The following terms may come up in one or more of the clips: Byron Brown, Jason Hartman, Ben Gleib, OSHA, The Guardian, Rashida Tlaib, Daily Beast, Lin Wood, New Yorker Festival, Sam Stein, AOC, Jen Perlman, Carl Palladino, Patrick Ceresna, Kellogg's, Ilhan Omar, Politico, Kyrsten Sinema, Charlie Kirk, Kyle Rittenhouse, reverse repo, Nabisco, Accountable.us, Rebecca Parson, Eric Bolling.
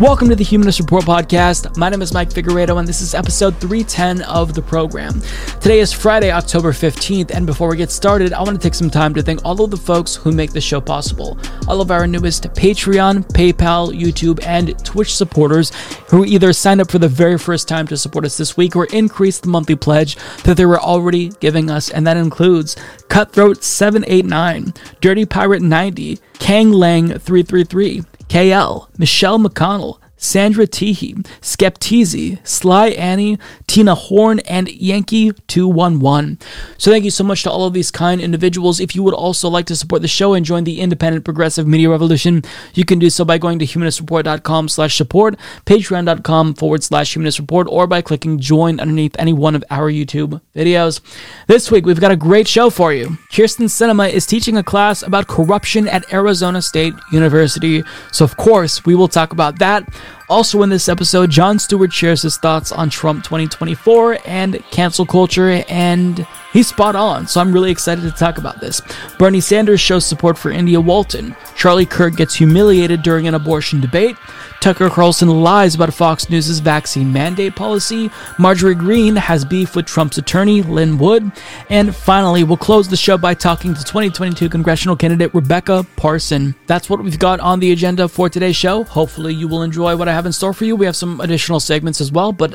Welcome to the Humanist Report podcast. My name is Mike Figueredo, and this is episode 310 of the program. Today is Friday, October 15th, and before we get started, I want to take some time to thank all of the folks who make this show possible. All of our newest Patreon, PayPal, YouTube, and Twitch supporters who either signed up for the very first time to support us this week or increased the monthly pledge that they were already giving us, and that includes Cutthroat 789, Dirty Pirate 90, Kang Lang 333, KL, Michelle McConnell, Sandra Teehee, Skeptizi, Sly Annie, Tina Horn, and Yankee 211. So thank you so much to all of these kind individuals. If you would also like to support the show and join the independent progressive media revolution, you can do so by going to humanistreport.com/support, patreon.com/humanistreport, or by clicking join underneath any one of our YouTube videos. This week, we've got a great show for you. Kyrsten Sinema is teaching a class about corruption at Arizona State University. So of course, we will talk about that. Also in this episode, Jon Stewart shares his thoughts on Trump 2024 and cancel culture, and he's spot on, so I'm really excited to talk about this. Bernie Sanders shows support for India Walton. Charlie Kirk gets humiliated during an abortion debate. Tucker Carlson lies about Fox News' vaccine mandate policy. Marjorie Green has beef with Trump's attorney, Lin Wood. And finally, we'll close the show by talking to 2022 congressional candidate Rebecca Parson. That's what we've got on the agenda for today's show. Hopefully you will enjoy what I have in store for you. We have some additional segments as well, but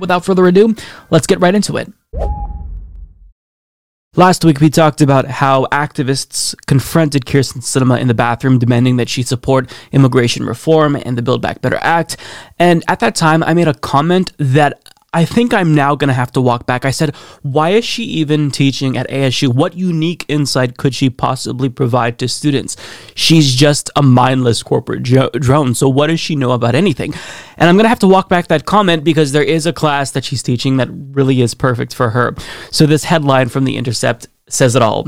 without further ado, let's get right into it. Last week, we talked about how activists confronted Kyrsten Sinema in the bathroom, demanding that she support immigration reform and the Build Back Better Act. And at that time, I made a comment that I think I'm now going to have to walk back. I said, why is she even teaching at ASU? What unique insight could she possibly provide to students? She's just a mindless corporate drone. So what does she know about anything? And I'm going to have to walk back that comment because there is a class that she's teaching that really is perfect for her. So this headline from The Intercept says it all.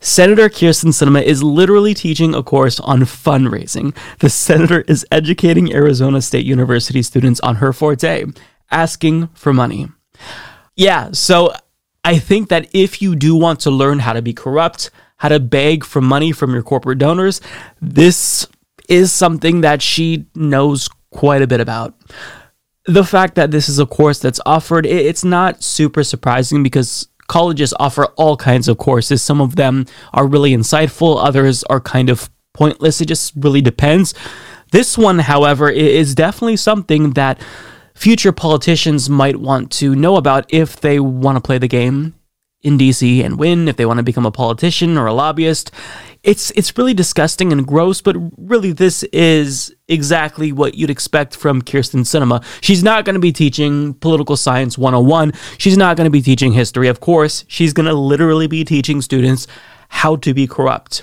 Senator Kyrsten Sinema is literally teaching a course on fundraising. The senator is educating Arizona State University students on her forte, asking for money. Yeah, so I think that if you do want to learn how to be corrupt, how to beg for money from your corporate donors, this is something that she knows quite a bit about. The fact that this is a course that's offered, it's not super surprising because colleges offer all kinds of courses. Some of them are really insightful, others are kind of pointless. It just really depends. This one, however, is definitely something that future politicians might want to know about if they want to play the game in DC and win, if they want to become a politician or a lobbyist. It's really disgusting and gross, but really this is exactly what you'd expect from Kyrsten Sinema. She's not going to be teaching political science 101. She's not going to be teaching history, of course. She's going to literally be teaching students how to be corrupt.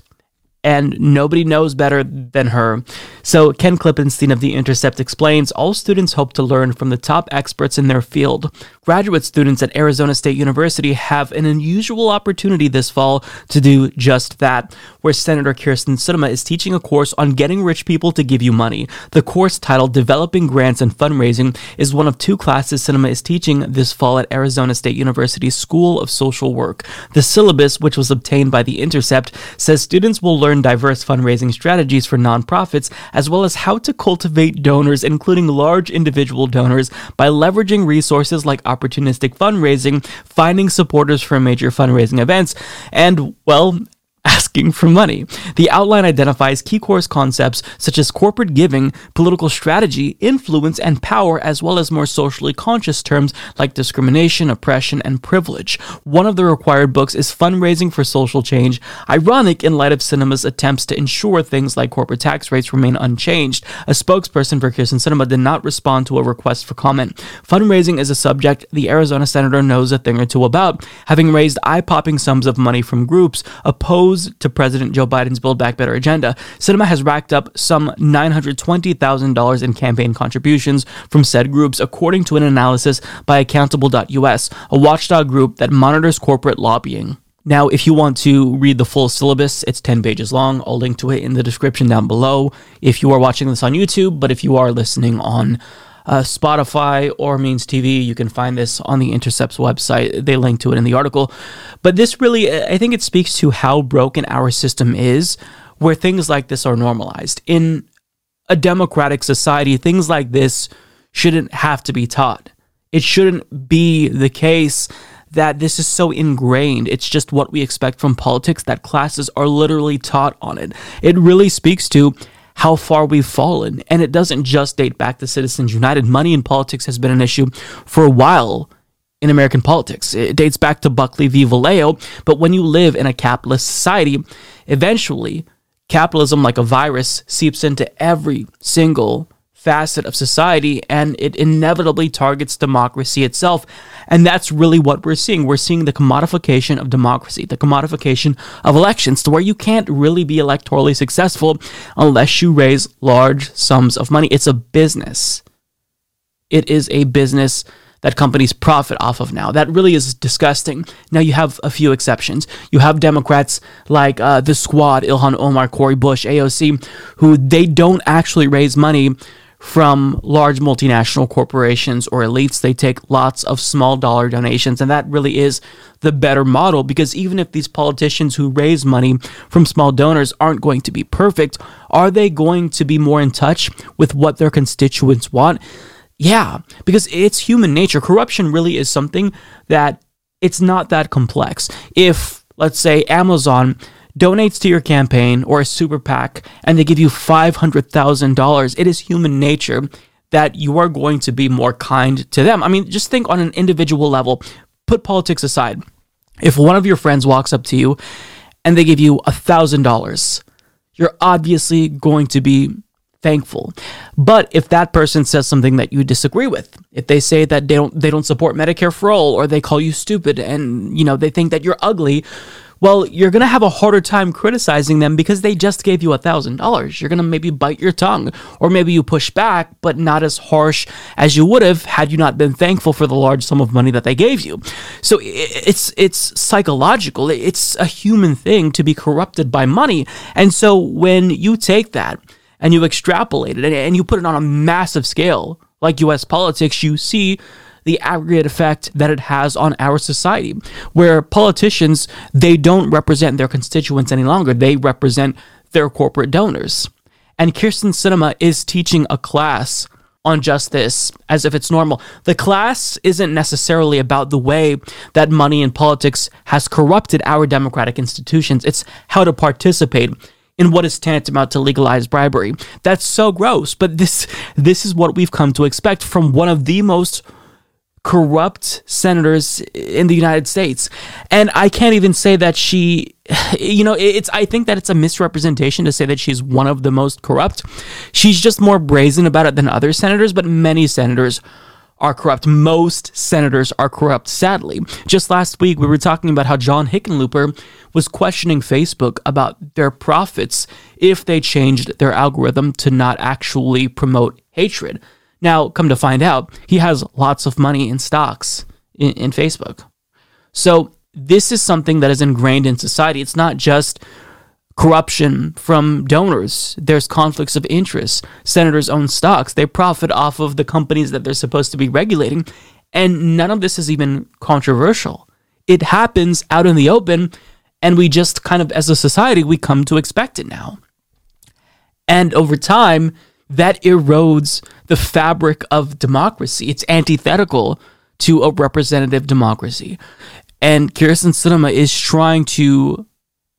And nobody knows better than her. So Ken Klippenstein of The Intercept explains, all students hope to learn from the top experts in their field. Graduate students at Arizona State University have an unusual opportunity this fall to do just that, where Senator Kyrsten Sinema is teaching a course on getting rich people to give you money. The course, titled Developing Grants and Fundraising, is one of two classes Sinema is teaching this fall at Arizona State University's School of Social Work. The syllabus, which was obtained by The Intercept, says students will learn diverse fundraising strategies for nonprofits, as well as how to cultivate donors, including large individual donors, by leveraging resources like opportunistic fundraising, finding supporters for major fundraising events, and, well, asking for money. The outline identifies key course concepts such as corporate giving, political strategy, influence, and power, as well as more socially conscious terms like discrimination, oppression, and privilege. One of the required books is Fundraising for Social Change, ironic in light of Sinema's attempts to ensure things like corporate tax rates remain unchanged. A spokesperson for Kyrsten Sinema did not respond to a request for comment. Fundraising is a subject the Arizona senator knows a thing or two about, having raised eye-popping sums of money from groups opposed to President Joe Biden's Build Back Better agenda, Sinema has racked up some $920,000 in campaign contributions from said groups, according to an analysis by Accountable.us, a watchdog group that monitors corporate lobbying. Now, if you want to read the full syllabus, it's 10 pages long. I'll link to it in the description down below if you are watching this on YouTube, but if you are listening on Spotify or Means TV, you can find this on The Intercept's website. They link to it in the article. But this really, I think it speaks to how broken our system is, where things like this are normalized. In a democratic society, things like this shouldn't have to be taught. It shouldn't be the case that this is so ingrained. It's just what we expect from politics, that classes are literally taught on it. It really speaks to how far we've fallen. And it doesn't just date back to Citizens United. Money in politics has been an issue for a while in American politics. It dates back to Buckley v. Vallejo. But when you live in a capitalist society, eventually capitalism, like a virus, seeps into every single facet of society, and it inevitably targets democracy itself. And that's really what we're seeing. We're seeing the commodification of democracy, the commodification of elections, to where you can't really be electorally successful unless you raise large sums of money. It's a business. It is a business that companies profit off of now. That really is disgusting. Now, you have a few exceptions. You have Democrats like the Squad, Ilhan Omar, Cory Bush, AOC, who they don't actually raise money from large multinational corporations or elites. They take lots of small dollar donations, and that really is the better model, because even if these politicians who raise money from small donors aren't going to be perfect, are they going to be more in touch with what their constituents want? Yeah, because it's human nature. Corruption really is something that it's not that complex. If, let's say, Amazon donates to your campaign or a super PAC and they give you $500,000, it is human nature that you are going to be more kind to them. I mean, just think on an individual level. Put politics aside. If one of your friends walks up to you and they give you $1,000, you're obviously going to be thankful. But if that person says something that you disagree with, if they say that they don't support Medicare for all, or they call you stupid and, you know, they think that you're ugly, well, you're going to have a harder time criticizing them because they just gave you $1,000. You're going to maybe bite your tongue, or maybe you push back, but not as harsh as you would have had you not been thankful for the large sum of money that they gave you. So it's psychological. It's a human thing to be corrupted by money. And so when you take that and you extrapolate it and you put it on a massive scale, like U.S. politics, you see the aggregate effect that it has on our society, where politicians, they don't represent their constituents any longer. They represent their corporate donors. And Kyrsten Sinema is teaching a class on just this, as if it's normal. The class isn't necessarily about the way that money in politics has corrupted our democratic institutions. It's how to participate in what is tantamount to legalized bribery. That's so gross, but this is what we've come to expect from one of the most corrupt senators in the United States. And I can't even say that she, you know, I think that it's a misrepresentation to say that she's one of the most corrupt. She's just more brazen about it than other senators, but many senators are corrupt. Most senators are corrupt, sadly. Just last week, we were talking about how John Hickenlooper was questioning Facebook about their profits if they changed their algorithm to not actually promote hatred. Now, come to find out, he has lots of money in stocks in Facebook. So this is something that is ingrained in society. It's not just corruption from donors. There's conflicts of interest. Senators own stocks. They profit off of the companies that they're supposed to be regulating. And none of this is even controversial. It happens out in the open, and we just kind of, as a society, we come to expect it now. And over time, that erodes the fabric of democracy. It's antithetical to a representative democracy. And Kyrsten Sinema is trying to,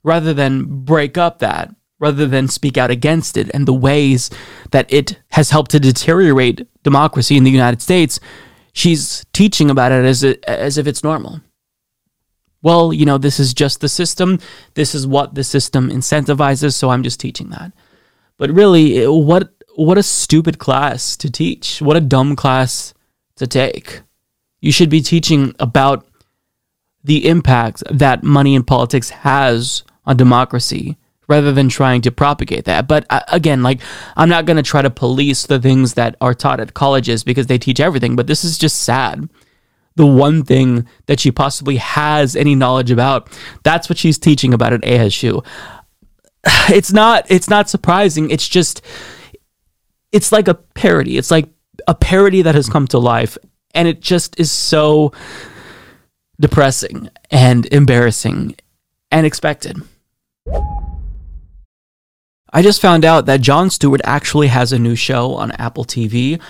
rather than break up that, rather than speak out against it and the ways that it has helped to deteriorate democracy in the United States, she's teaching about it as if it's normal. Well, you know, this is just the system. This is what the system incentivizes, so I'm just teaching that. But really, what a stupid class to teach. What a dumb class to take. You should be teaching about the impact that money in politics has on democracy rather than trying to propagate that. But again, like, I'm not going to try to police the things that are taught at colleges because they teach everything, but this is just sad. The one thing that she possibly has any knowledge about, that's what she's teaching about at ASU. It's not surprising. It's just, it's like a parody. It's like a parody that has come to life, and it just is so depressing and embarrassing and expected. I just found out that Jon Stewart actually has a new show on Apple TV,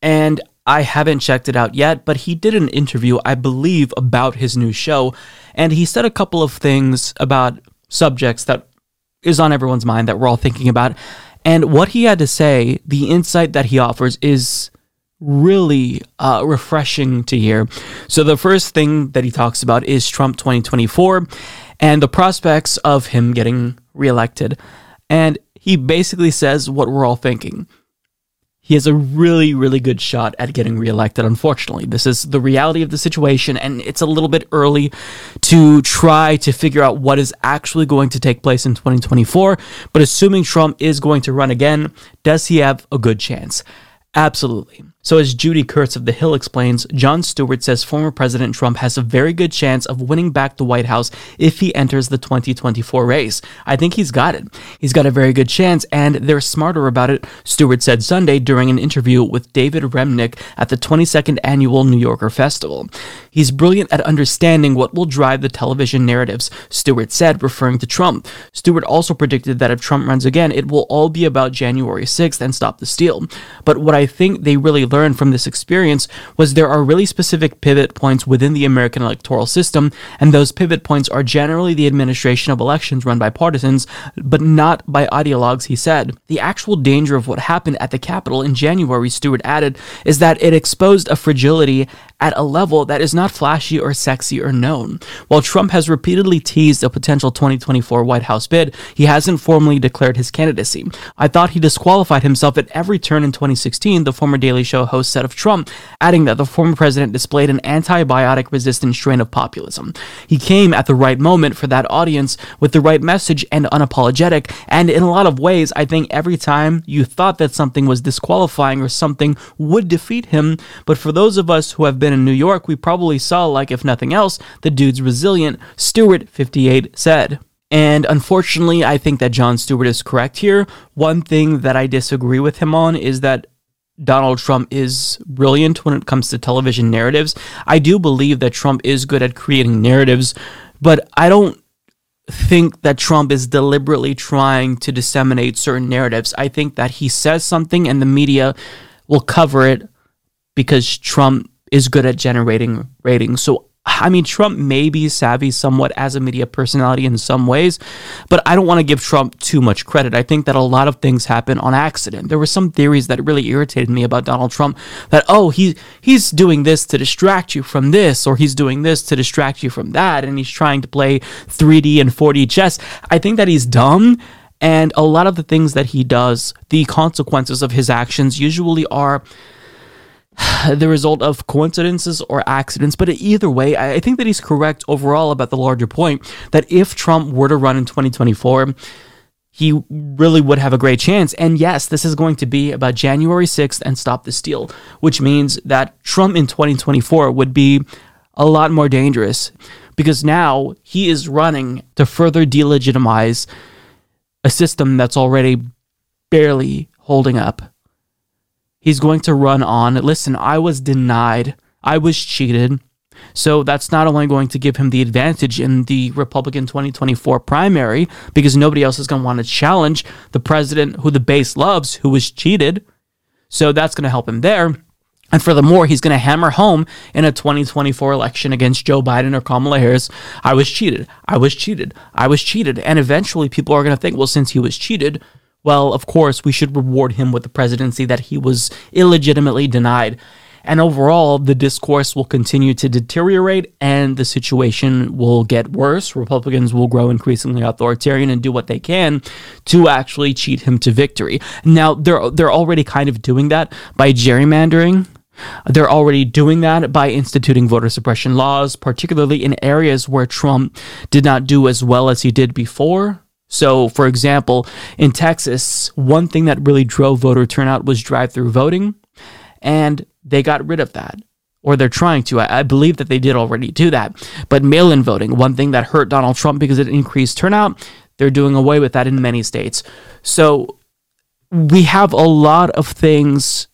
and I haven't checked it out yet, but he did an interview, I believe, about his new show, and he said a couple of things about subjects that is on everyone's mind that we're all thinking about, and what he had to say, the insight that he offers is really refreshing to hear. So the first thing that he talks about is Trump 2024 and the prospects of him getting reelected. And he basically says what we're all thinking. He has a really, really good shot at getting reelected, unfortunately. This is the reality of the situation, and it's a little bit early to try to figure out what is actually going to take place in 2024. But assuming Trump is going to run again, does he have a good chance? Absolutely. So as Judy Kurtz of The Hill explains, Jon Stewart says former President Trump has a very good chance of winning back the White House if he enters the 2024 race. I think he's got it. He's got a very good chance, and they're smarter about it, Stewart said Sunday during an interview with David Remnick at the 22nd Annual New Yorker Festival. He's brilliant at understanding what will drive the television narratives, Stewart said, referring to Trump. Stewart also predicted that if Trump runs again, it will all be about January 6th and stop the steal. But what I think they really learned from this experience was there are really specific pivot points within the American electoral system, and those pivot points are generally the administration of elections run by partisans, but not by ideologues, he said. The actual danger of what happened at the Capitol in January, Stewart added, is that it exposed a fragility at a level that is not flashy or sexy or known. While Trump has repeatedly teased a potential 2024 White House bid, he hasn't formally declared his candidacy. I thought he disqualified himself at every turn in 2016, the former Daily Show host said of Trump, adding that the former president displayed an antibiotic-resistant strain of populism. He came at the right moment for that audience with the right message and unapologetic, and in a lot of ways, I think every time you thought that something was disqualifying or something would defeat him, but for those of us who have been in New York, we probably saw, like, if nothing else, the dude's resilient, Stewart, 58, said. And unfortunately, I think that Jon Stewart is correct here. One thing that I disagree with him on is that Donald Trump is brilliant when it comes to television narratives. I do believe that Trump is good at creating narratives, but I don't think that Trump is deliberately trying to disseminate certain narratives. I think that he says something and the media will cover it because Trump is good at generating ratings. So, I mean, Trump may be savvy somewhat as a media personality in some ways, but I don't want to give Trump too much credit. I think that a lot of things happen on accident. There were some theories that really irritated me about Donald Trump that, oh, he's doing this to distract you from this, or he's doing this to distract you from that, and he's trying to play 3D and 4D chess. I think that he's dumb, and a lot of the things that he does, the consequences of his actions usually are the result of coincidences or accidents. But either way, I think that he's correct overall about the larger point that if Trump were to run in 2024, he really would have a great chance. And yes, this is going to be about January 6th and stop the steal, which means that Trump in 2024 would be a lot more dangerous because now he is running to further delegitimize a system that's already barely holding up. He's going to run on, listen, I was denied, I was cheated, so that's not only going to give him the advantage in the Republican 2024 primary, because nobody else is going to want to challenge the president who the base loves, who was cheated, so that's going to help him there. And furthermore, he's going to hammer home in a 2024 election against Joe Biden or Kamala Harris, I was cheated, I was cheated, I was cheated, and eventually people are going to think, well, since he was cheated, well, of course, we should reward him with the presidency that he was illegitimately denied. And overall, the discourse will continue to deteriorate and the situation will get worse. Republicans will grow increasingly authoritarian and do what they can to actually cheat him to victory. Now, they're already kind of doing that by gerrymandering. They're already doing that by instituting voter suppression laws, particularly in areas where Trump did not do as well as he did before. So, for example, in Texas, one thing that really drove voter turnout was drive-through voting, and they got rid of that. Or they're trying to. I believe that they did already do that. But mail-in voting, one thing that hurt Donald Trump because it increased turnout, they're doing away with that in many states. So we have a lot of things.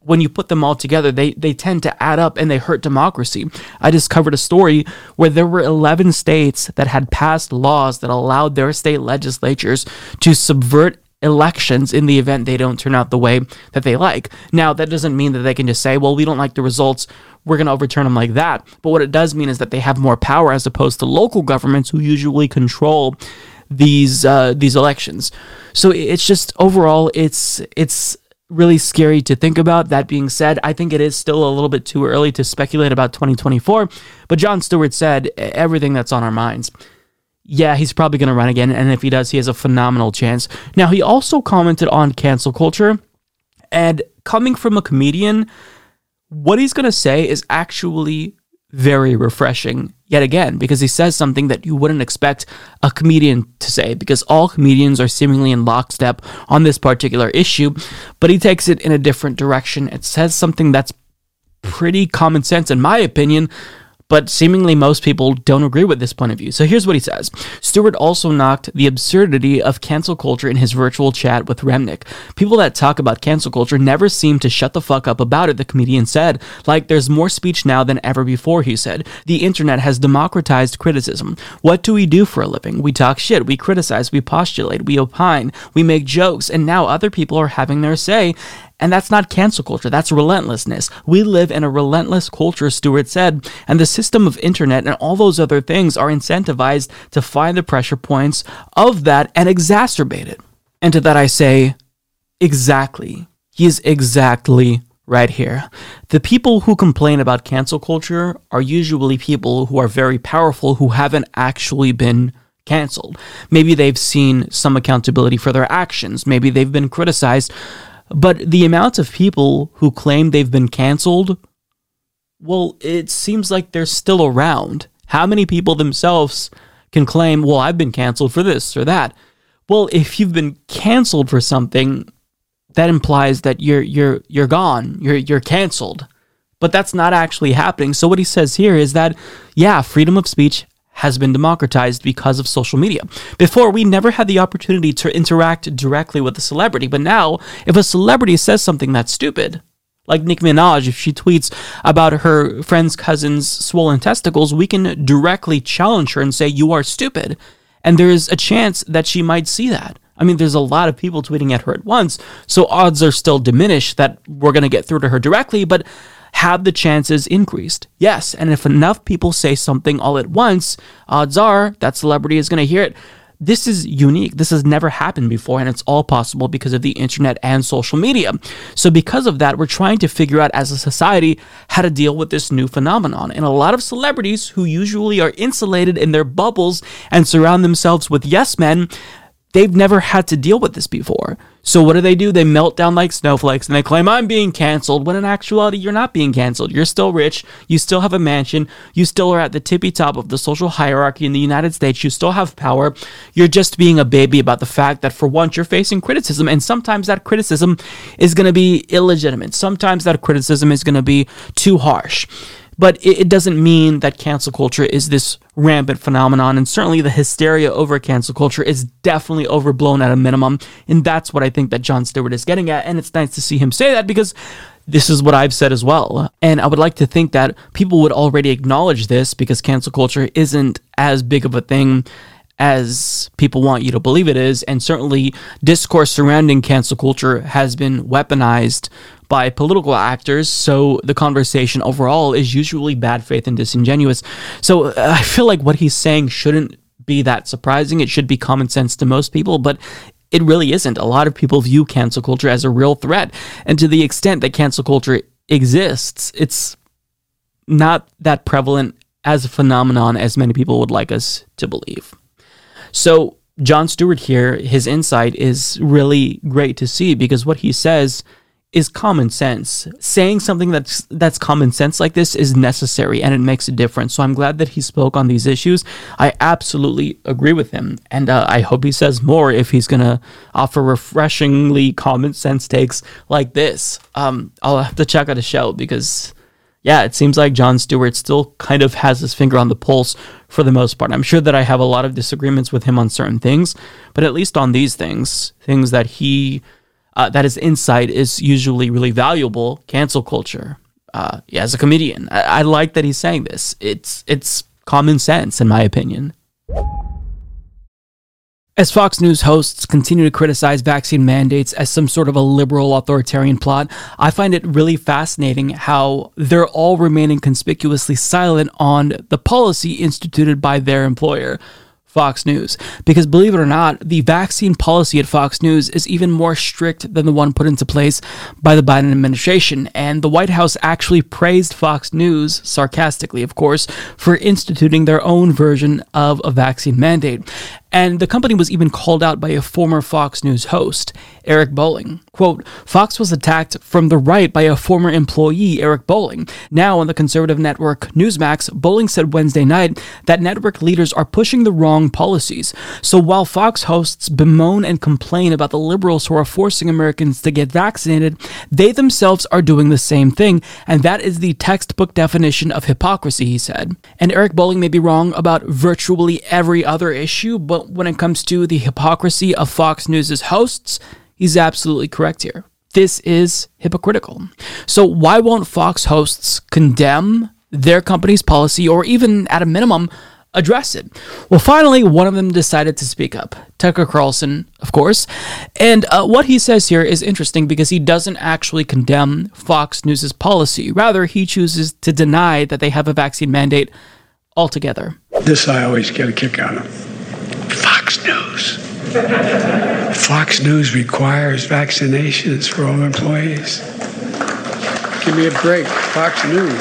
When you put them all together, they tend to add up and they hurt democracy. I just covered a story where there were 11 states that had passed laws that allowed their state legislatures to subvert elections in the event they don't turn out the way that they like. Now, that doesn't mean that they can just say, well, we don't like the results, we're going to overturn them like that. But what it does mean is that they have more power as opposed to local governments who usually control these elections. So it's just overall, it's really scary to think about. That being said, I think it is still a little bit too early to speculate about 2024. But Jon Stewart said everything that's on our minds. Yeah, he's probably going to run again, and if he does, he has a phenomenal chance. Now, he also commented on cancel culture, and coming from a comedian, what he's going to say is actually very refreshing, yet again, because he says something that you wouldn't expect a comedian to say, because all comedians are seemingly in lockstep on this particular issue, but he takes it in a different direction. It says something that's pretty common sense, in my opinion, but seemingly most people don't agree with this point of view. So here's what he says. Stewart also knocked the absurdity of cancel culture in his virtual chat with Remnick. People that talk about cancel culture never seem to shut the fuck up about it, the comedian said. Like, there's more speech now than ever before, he said. The internet has democratized criticism. What do we do for a living? We talk shit, we criticize, we postulate, we opine, we make jokes, and now other people are having their say. And that's not cancel culture, that's relentlessness. We live in a relentless culture, Stewart said, and the system of internet and all those other things are incentivized to find the pressure points of that and exacerbate it. And to that I say, exactly. He's exactly right here. The people who complain about cancel culture are usually people who are very powerful, who haven't actually been canceled. Maybe they've seen some accountability for their actions. Maybe they've been criticized. But the amount of people who claim they've been canceled, well, it seems like they're still around. How many people themselves can claim, well, I've been canceled for this or that? Well, if you've been canceled for something, that implies that you're gone, you're canceled. But that's not actually happening. So what he says here is that, yeah, freedom of speech has been democratized because of social media. Before, we never had the opportunity to interact directly with a celebrity, but now, if a celebrity says something that's stupid, like Nicki Minaj, if she tweets about her friend's cousin's swollen testicles, we can directly challenge her and say, you are stupid. And there is a chance that she might see that. I mean, there's a lot of people tweeting at her at once, so odds are still diminished that we're going to get through to her directly, but have the chances increased? Yes, and if enough people say something all at once, odds are that celebrity is going to hear it. This is unique. This has never happened before, and it's all possible because of the internet and social media. So because of that, we're trying to figure out as a society how to deal with this new phenomenon. And a lot of celebrities who usually are insulated in their bubbles and surround themselves with yes men, they've never had to deal with this before. So what do? They melt down like snowflakes and they claim, I'm being canceled, when in actuality, you're not being canceled. You're still rich. You still have a mansion. You still are at the tippy top of the social hierarchy in the United States. You still have power. You're just being a baby about the fact that, for once, you're facing criticism. And sometimes that criticism is going to be illegitimate. Sometimes that criticism is going to be too harsh. But it doesn't mean that cancel culture is this rampant phenomenon, and certainly the hysteria over cancel culture is definitely overblown at a minimum, and that's what I think that Jon Stewart is getting at, and it's nice to see him say that because this is what I've said as well. And I would like to think that people would already acknowledge this because cancel culture isn't as big of a thing as people want you to believe it is, and certainly discourse surrounding cancel culture has been weaponized by political actors, so the conversation overall is usually bad faith and disingenuous. So I feel like what he's saying shouldn't be that surprising. It should be common sense to most people, but it really isn't. A lot of people view cancel culture as a real threat, and to the extent that cancel culture exists, it's not that prevalent as a phenomenon as many people would like us to believe. So Jon Stewart here, his insight is really great to see because what he says is common sense. Saying something that's common sense like this is necessary, and it makes a difference. So I'm glad that he spoke on these issues. I absolutely agree with him, and I hope he says more if he's going to offer refreshingly common sense takes like this. I'll have to check out his show because, yeah, it seems like Jon Stewart still kind of has his finger on the pulse for the most part. I'm sure that I have a lot of disagreements with him on certain things, but at least on these things that he... that his insight is usually really valuable. Cancel culture. Yeah, as a comedian, I like that he's saying this. It's common sense, in my opinion. As Fox News hosts continue to criticize vaccine mandates as some sort of a liberal authoritarian plot, I find it really fascinating how they're all remaining conspicuously silent on the policy instituted by their employer, Fox News. Because believe it or not, the vaccine policy at Fox News is even more strict than the one put into place by the Biden administration. And the White House actually praised Fox News, sarcastically of course, for instituting their own version of a vaccine mandate. And the company was even called out by a former Fox News host, Eric Bolling. Quote, Fox was attacked from the right by a former employee, Eric Bolling. Now on the conservative network Newsmax, Bolling said Wednesday night that network leaders are pushing the wrong policies. So while Fox hosts bemoan and complain about the liberals who are forcing Americans to get vaccinated, they themselves are doing the same thing. And that is the textbook definition of hypocrisy, he said. And Eric Bolling may be wrong about virtually every other issue, but when it comes to the hypocrisy of Fox News' hosts, he's absolutely correct here. This is hypocritical. So why won't Fox hosts condemn their company's policy or even, at a minimum, address it? Well, finally, one of them decided to speak up. Tucker Carlson, of course. And what he says here is interesting because he doesn't actually condemn Fox News' policy. Rather, he chooses to deny that they have a vaccine mandate altogether. This I always get a kick out of. Fox News. Fox News requires vaccinations for all employees. Give me a break. Fox News.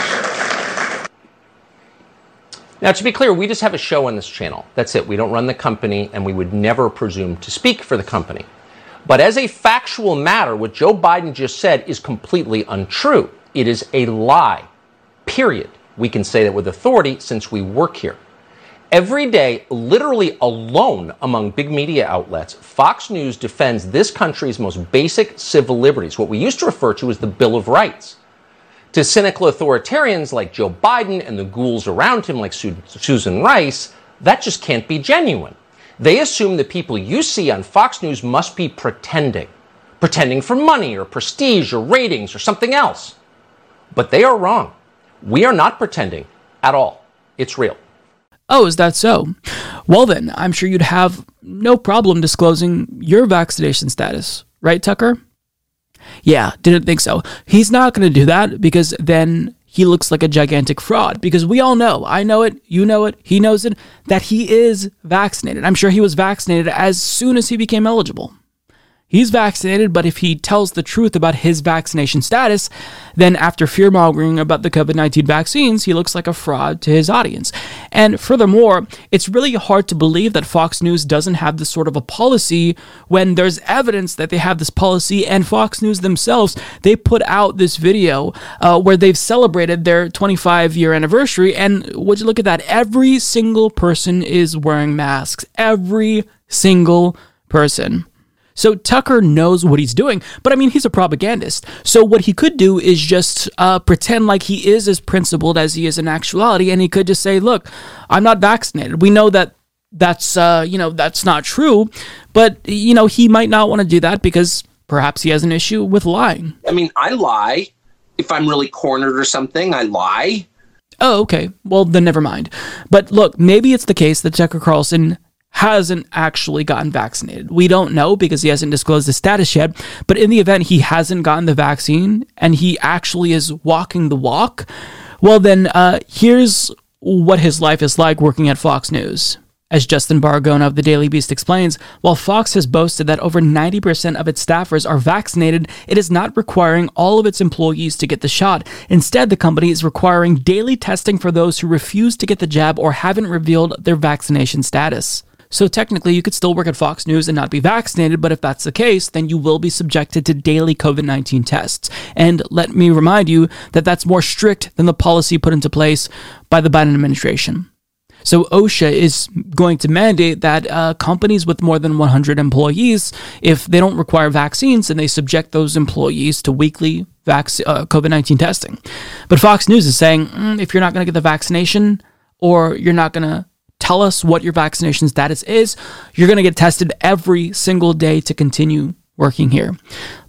Now, to be clear, we just have a show on this channel. That's it. We don't run the company, and we would never presume to speak for the company. But as a factual matter, what Joe Biden just said is completely untrue. It is a lie. Period. We can say that with authority since we work here. Every day, literally alone among big media outlets, Fox News defends this country's most basic civil liberties, what we used to refer to as the Bill of Rights. To cynical authoritarians like Joe Biden and the ghouls around him like Susan Rice, that just can't be genuine. They assume the people you see on Fox News must be pretending for money or prestige or ratings or something else. But they are wrong. We are not pretending at all. It's real. Oh, is that so? Well then, I'm sure you'd have no problem disclosing your vaccination status, right, Tucker? Yeah, didn't think so. He's not going to do that because then he looks like a gigantic fraud. Because we all know, I know it, you know it, he knows it, that he is vaccinated. I'm sure he was vaccinated as soon as he became eligible. He's vaccinated, but if he tells the truth about his vaccination status, then after fear-mongering about the COVID-19 vaccines, he looks like a fraud to his audience. And furthermore, it's really hard to believe that Fox News doesn't have this sort of a policy when there's evidence that they have this policy, and Fox News themselves, they put out this video where they've celebrated their 25-year anniversary, and would you look at that? Every single person is wearing masks. Every single person. So Tucker knows what he's doing, but I mean, he's a propagandist. So what he could do is just pretend like he is as principled as he is in actuality, and he could just say, look, I'm not vaccinated. We know that that's not true, but, you know, he might not want to do that because perhaps he has an issue with lying. I mean, I lie. If I'm really cornered or something, I lie. Oh, okay. Well, then never mind. But look, maybe it's the case that Tucker Carlson hasn't actually gotten vaccinated. We don't know because he hasn't disclosed his status yet, but in the event he hasn't gotten the vaccine and he actually is walking the walk, well then, here's what his life is like working at Fox News. As Justin Bargona of The Daily Beast explains, while Fox has boasted that over 90% of its staffers are vaccinated, it is not requiring all of its employees to get the shot. Instead, the company is requiring daily testing for those who refuse to get the jab or haven't revealed their vaccination status. So technically, you could still work at Fox News and not be vaccinated, but if that's the case, then you will be subjected to daily COVID-19 tests. And let me remind you that that's more strict than the policy put into place by the Biden administration. So OSHA is going to mandate that companies with more than 100 employees, if they don't require vaccines, then they subject those employees to weekly COVID-19 testing. But Fox News is saying, if you're not going to get the vaccination, or you're not going to tell us what your vaccination status is, you're going to get tested every single day to continue working here.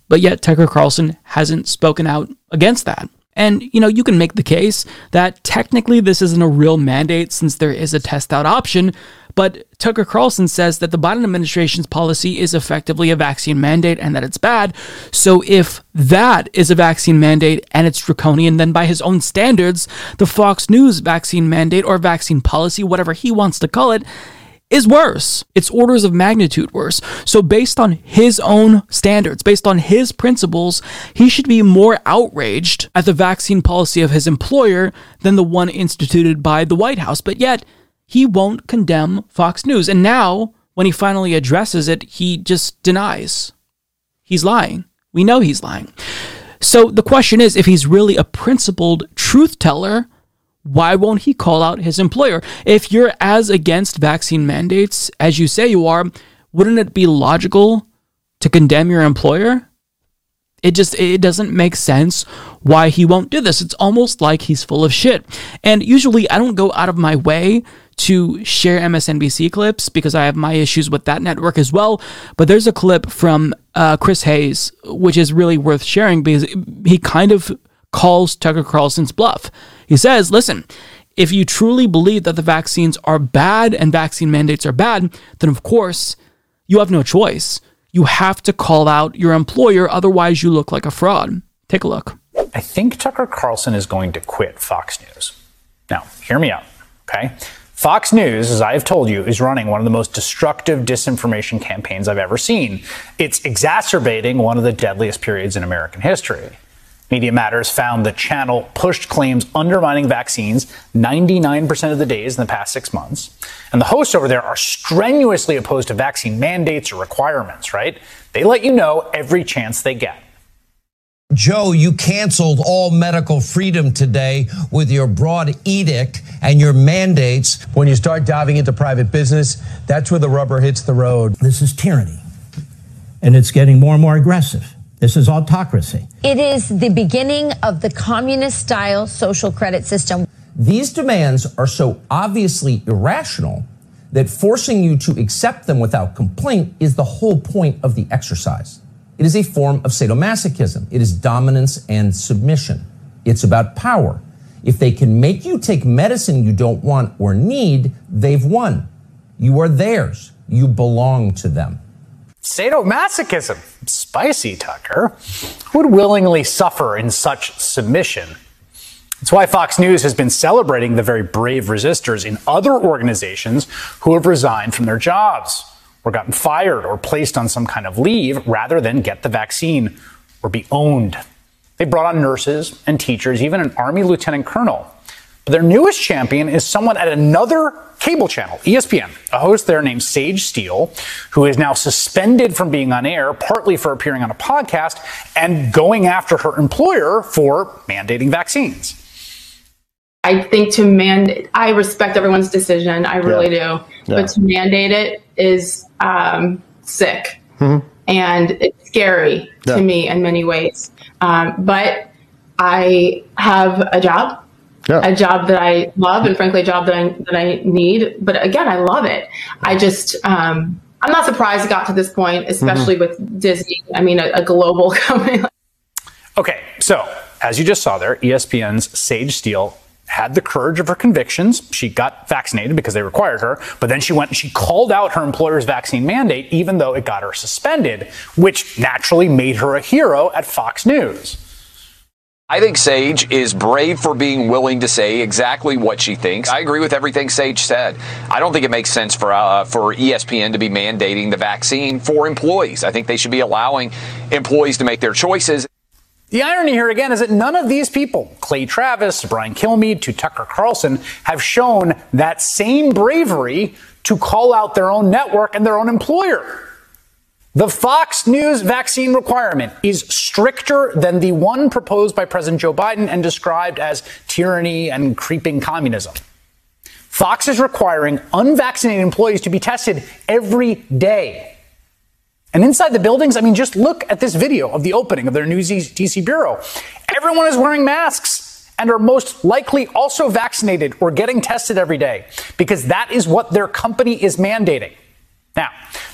But yet Tucker Carlson hasn't spoken out against that. And, you know, you can make the case that technically this isn't a real mandate since there is a test out option, but Tucker Carlson says that the Biden administration's policy is effectively a vaccine mandate and that it's bad. So if that is a vaccine mandate and it's draconian, then by his own standards, the Fox News vaccine mandate or vaccine policy, whatever he wants to call it, is worse. It's orders of magnitude worse. So based on his own standards, based on his principles, he should be more outraged at the vaccine policy of his employer than the one instituted by the White House. But yet, he won't condemn Fox News. And now, when he finally addresses it, he just denies. He's lying. We know he's lying. So the question is, if he's really a principled truth teller, why won't he call out his employer? If you're as against vaccine mandates as you say you are, wouldn't it be logical to condemn your employer? It doesn't make sense why he won't do this. It's almost like he's full of shit. And usually I don't go out of my way to share MSNBC clips because I have my issues with that network as well. But there's a clip from Chris Hayes, which is really worth sharing because he kind of calls Tucker Carlson's bluff. He says, listen, if you truly believe that the vaccines are bad and vaccine mandates are bad, then of course you have no choice. You have to call out your employer, otherwise you look like a fraud. Take a look. I think Tucker Carlson is going to quit Fox News. Now, hear me out, okay? Fox News, as I have told you, is running one of the most destructive disinformation campaigns I've ever seen. It's exacerbating one of the deadliest periods in American history. Media Matters found the channel pushed claims undermining vaccines 99% of the days in the past 6 months. And the hosts over there are strenuously opposed to vaccine mandates or requirements, right? They let you know every chance they get. Joe, you canceled all medical freedom today with your broad edict and your mandates. When you start diving into private business, that's where the rubber hits the road. This is tyranny, and it's getting more and more aggressive. This is autocracy. It is the beginning of the communist-style social credit system. These demands are so obviously irrational that forcing you to accept them without complaint is the whole point of the exercise. It is a form of sadomasochism. It is dominance and submission. It's about power. If they can make you take medicine you don't want or need, they've won. You are theirs. You belong to them. Sadomasochism. Spicy, Tucker. Who would willingly suffer in such submission? That's why Fox News has been celebrating the very brave resistors in other organizations who have resigned from their jobs or gotten fired or placed on some kind of leave rather than get the vaccine or be owned. They brought on nurses and teachers, even an Army lieutenant colonel. But their newest champion is someone at another cable channel, ESPN, a host there named Sage Steele, who is now suspended from being on air, partly for appearing on a podcast and going after her employer for mandating vaccines. I think to mandate, I respect everyone's decision. I really do. But to mandate it is sick and it's scary to me in many ways. But I have a job. A job that I love, and frankly, a job that I need. But again, I love it. I just, I'm not surprised it got to this point, especially with Disney. I mean, a global company. Okay, so as you just saw there, ESPN's Sage Steele had the courage of her convictions. She got vaccinated because they required her, but then she went and she called out her employer's vaccine mandate, even though it got her suspended, which naturally made her a hero at Fox News. I think Sage is brave for being willing to say exactly what she thinks. I agree with everything Sage said. I don't think it makes sense for ESPN to be mandating the vaccine for employees. I think they should be allowing employees to make their choices. The irony here, again, is that none of these people, Clay Travis, Brian Kilmeade, to Tucker Carlson, have shown that same bravery to call out their own network and their own employer. The Fox News vaccine requirement is stricter than the one proposed by President Joe Biden and described as tyranny and creeping communism. Fox is requiring unvaccinated employees to be tested every day. And inside the buildings, I mean, just look at this video of the opening of their new D.C. bureau. Everyone is wearing masks and are most likely also vaccinated or getting tested every day because that is what their company is mandating. Now,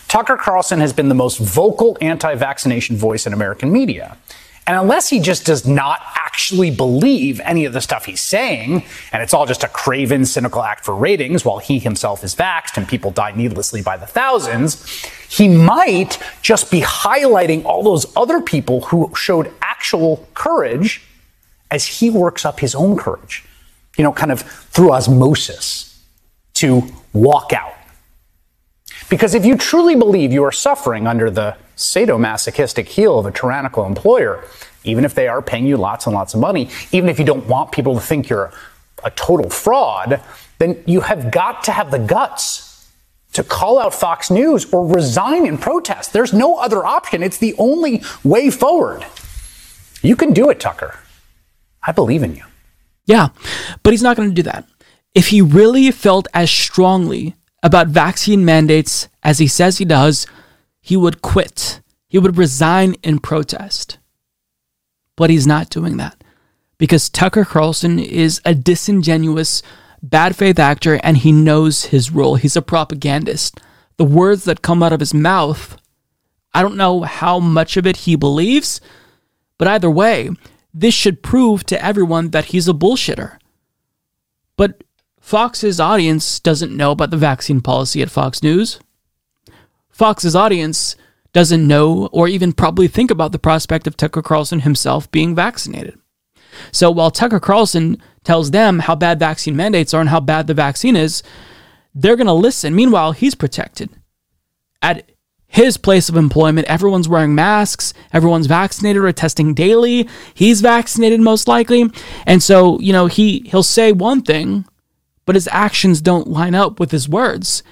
Tucker Carlson has been the most vocal anti-vaccination voice in American media. And unless he just does not actually believe any of the stuff he's saying, and it's all just a craven, cynical act for ratings while he himself is vaxxed and people die needlessly by the thousands, he might just be highlighting all those other people who showed actual courage as he works up his own courage, you know, kind of through osmosis to walk out. Because if you truly believe you are suffering under the sadomasochistic heel of a tyrannical employer, even if they are paying you lots and lots of money, even if you don't want people to think you're a total fraud, then you have got to have the guts to call out Fox News or resign in protest. There's no other option. It's the only way forward. You can do it, Tucker. I believe in you. Yeah, but he's not going to do that. If he really felt as strongly about vaccine mandates as he says he does, he would quit. He would resign in protest. But he's not doing that because Tucker Carlson is a disingenuous, bad faith actor and he knows his role. He's a propagandist. The words that come out of his mouth, I don't know how much of it he believes, but either way, this should prove to everyone that he's a bullshitter. But Fox's audience doesn't know about the vaccine policy at Fox News. Fox's audience doesn't know or even probably think about the prospect of Tucker Carlson himself being vaccinated. So while Tucker Carlson tells them how bad vaccine mandates are and how bad the vaccine is, they're going to listen. Meanwhile, he's protected. At his place of employment, everyone's wearing masks, everyone's vaccinated or testing daily. He's vaccinated most likely. And so, you know, he'll say one thing, but his actions don't line up with his words.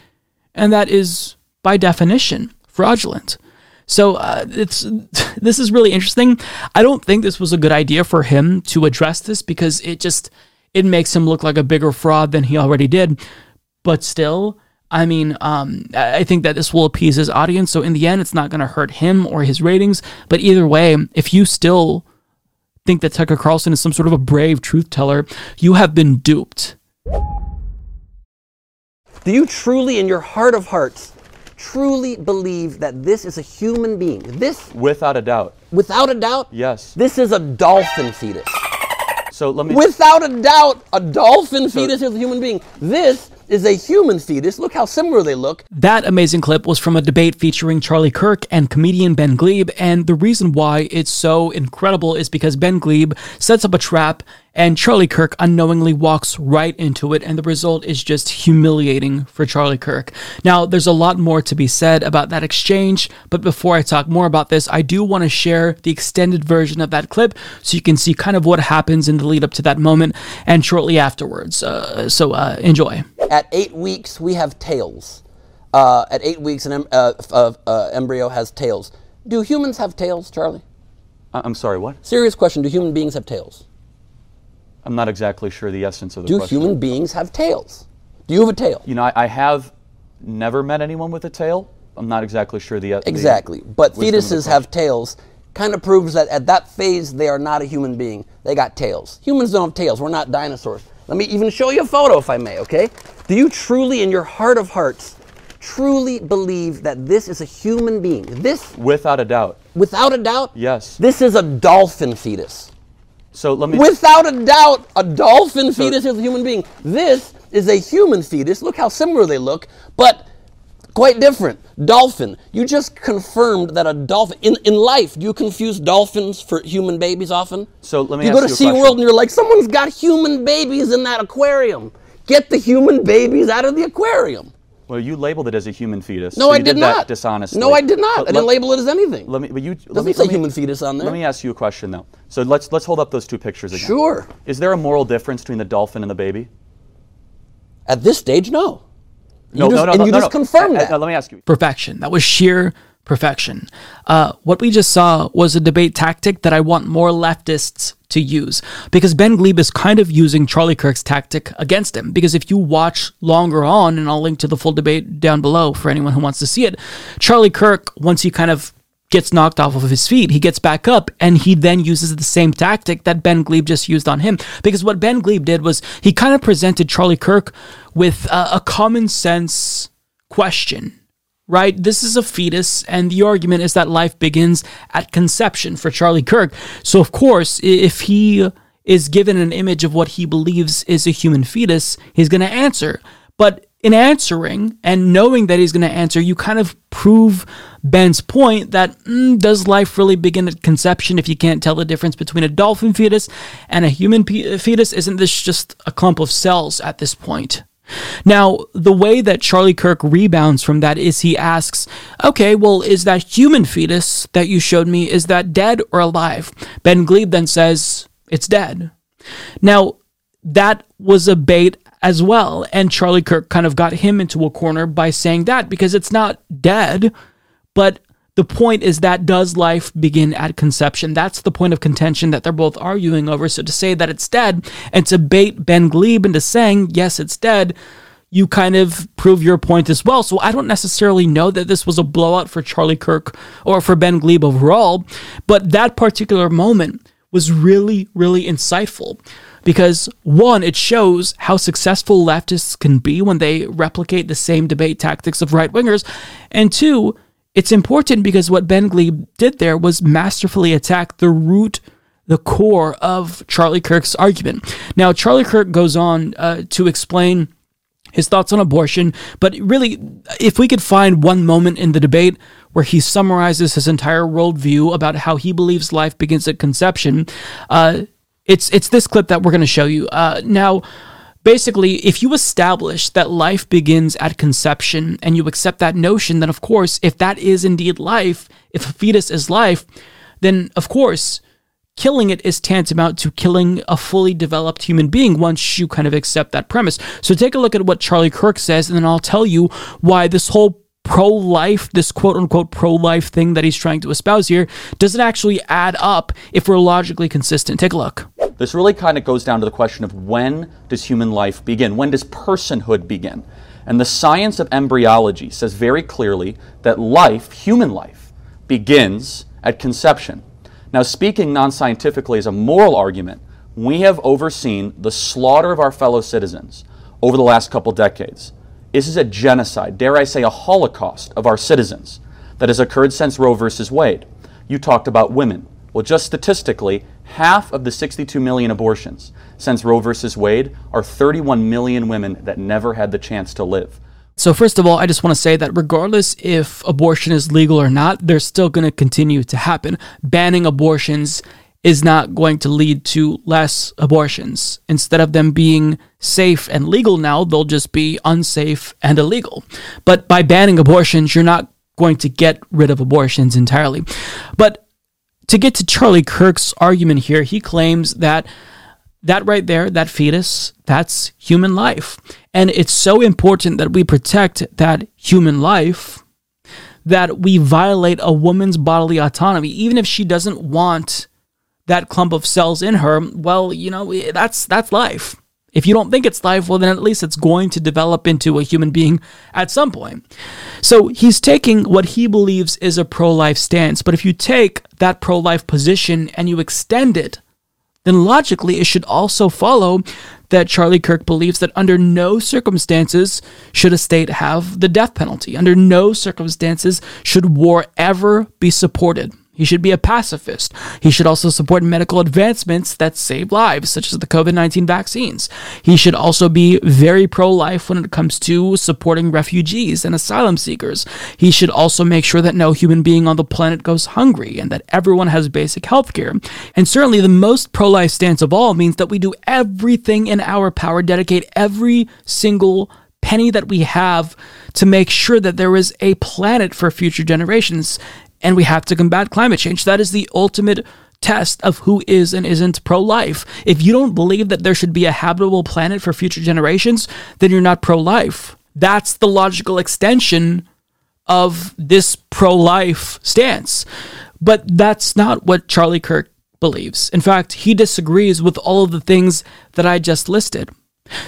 And that is, by definition, fraudulent. So this is really interesting. I don't think this was a good idea for him to address this because it makes him look like a bigger fraud than he already did. But still, I mean, I think that this will appease his audience. So in the end, it's not going to hurt him or his ratings. But either way, if you still think that Tucker Carlson is some sort of a brave truth teller, you have been duped. Do you truly, in your heart of hearts, truly believe that this is a human being? This? Without a doubt. Without a doubt? Yes. This is a dolphin fetus. So let me... Without a doubt, a dolphin fetus is a human being. This is a human fetus. Look how similar they look. That amazing clip was from a debate featuring Charlie Kirk and comedian Ben Gleib. And the reason why it's so incredible is because Ben Gleib sets up a trap and Charlie Kirk unknowingly walks right into it. And the result is just humiliating for Charlie Kirk. Now, there's a lot more to be said about that exchange. But before I talk more about this, I do want to share the extended version of that clip so you can see kind of what happens in the lead up to that moment and shortly afterwards. Enjoy. At 8 weeks, we have tails. At 8 weeks, an embryo has tails. Do humans have tails, Charlie? I'm sorry, what? Serious question. Do human beings have tails? I'm not exactly sure the essence of the question. Do human beings have tails? Do you have a tail? You know, I have never met anyone with a tail. I'm not exactly sure the essence. Exactly. But fetuses have tails. Kind of proves that at that phase, they are not a human being. They got tails. Humans don't have tails. We're not dinosaurs. Let me even show you a photo, if I may, okay? Do you truly, in your heart of hearts, truly believe that this is a human being? This? Without a doubt. Without a doubt? Yes. This is a dolphin fetus. So let me... Without a doubt, a dolphin fetus is a human being. This is a human fetus. Look how similar they look, but quite different. Dolphin. You just confirmed that a dolphin... In life, do you confuse dolphins for human babies often? So let me ask you a question. You go to SeaWorld and you're like, someone's got human babies in that aquarium. Get the human babies out of the aquarium. Well, you labeled it as a human fetus. No, so I did not. Dishonestly. No, I did not. I didn't label it as anything. Let me. But you doesn't say human fetus on there. Let me ask you a question though. So let's hold up those two pictures again. Sure. Is there a moral difference between the dolphin and the baby? At this stage, no. No, you just confirmed that. Let me ask you. Perfection. That was sheer perfection. What we just saw was a debate tactic that I want more leftists to use, because Ben Gleib is kind of using Charlie Kirk's tactic against him. Because if you watch longer on, and I'll link to the full debate down below for anyone who wants to see it, Charlie Kirk, once he kind of gets knocked off of his feet, he gets back up, and he then uses the same tactic that Ben Gleib just used on him. Because what Ben Gleib did was he kind of presented Charlie Kirk with a common sense question, right? This is a fetus, and the argument is that life begins at conception for Charlie Kirk. So of course, if he is given an image of what he believes is a human fetus, he's going to answer. But in answering and knowing that he's going to answer, you kind of prove Ben's point that does life really begin at conception if you can't tell the difference between a dolphin fetus and a human fetus? Isn't this just a clump of cells at this point? Now, the way that Charlie Kirk rebounds from that is he asks, okay, well, is that human fetus that you showed me, is that dead or alive? Ben Gleib then says, it's dead. Now, that was a bait as well, and Charlie Kirk kind of got him into a corner by saying that, because it's not dead, but the point is that does life begin at conception? That's the point of contention that they're both arguing over. So to say that it's dead and to bait Ben Gleib into saying, yes, it's dead, you kind of prove your point as well. So I don't necessarily know that this was a blowout for Charlie Kirk or for Ben Gleib overall, but that particular moment was really, really insightful. Because one, it shows how successful leftists can be when they replicate the same debate tactics of right-wingers. And two, it's important because what Ben Gleib did there was masterfully attack the root, the core of Charlie Kirk's argument. Now, Charlie Kirk goes on to explain his thoughts on abortion, but really, if we could find one moment in the debate where he summarizes his entire worldview about how he believes life begins at conception, It's this clip that we're going to show you. Now, basically, if you establish that life begins at conception and you accept that notion, then of course, if that is indeed life, if a fetus is life, then of course, killing it is tantamount to killing a fully developed human being once you kind of accept that premise. So take a look at what Charlie Kirk says, and then I'll tell you why this whole pro-life, this quote-unquote pro-life thing that he's trying to espouse here, doesn't actually add up if we're logically consistent. Take a look. This really kind of goes down to the question of when does human life begin? When does personhood begin? And the science of embryology says very clearly that life, human life, begins at conception. Now, speaking non-scientifically as a moral argument, we have overseen the slaughter of our fellow citizens over the last couple decades. This is a genocide, dare I say a holocaust of our citizens that has occurred since Roe versus Wade. You talked about women. Well, just statistically, half of the 62 million abortions since Roe versus Wade are 31 million women that never had the chance to live. So first of all, I just want to say that regardless if abortion is legal or not, they're still going to continue to happen. Banning abortions is not going to lead to less abortions. Instead of them being safe and legal now, they'll just be unsafe and illegal. But by banning abortions, you're not going to get rid of abortions entirely. But to get to Charlie Kirk's argument here, he claims that that right there, that fetus, that's human life. And it's so important that we protect that human life that we violate a woman's bodily autonomy, even if she doesn't want that clump of cells in her. Well, you know, that's life. If you don't think it's life, well, then at least it's going to develop into a human being at some point. So he's taking what he believes is a pro-life stance, but if you take that pro-life position and you extend it, then logically it should also follow that Charlie Kirk believes that under no circumstances should a state have the death penalty. Under no circumstances should war ever be supported. He should be a pacifist. He should also support medical advancements that save lives, such as the COVID-19 vaccines. He should also be very pro-life when it comes to supporting refugees and asylum seekers. He should also make sure that no human being on the planet goes hungry and that everyone has basic health care. And certainly the most pro-life stance of all means that we do everything in our power, dedicate every single penny that we have to make sure that there is a planet for future generations, and we have to combat climate change. That is the ultimate test of who is and isn't pro-life. If you don't believe that there should be a habitable planet for future generations, then you're not pro-life. That's the logical extension of this pro-life stance. But that's not what Charlie Kirk believes. In fact, he disagrees with all of the things that I just listed.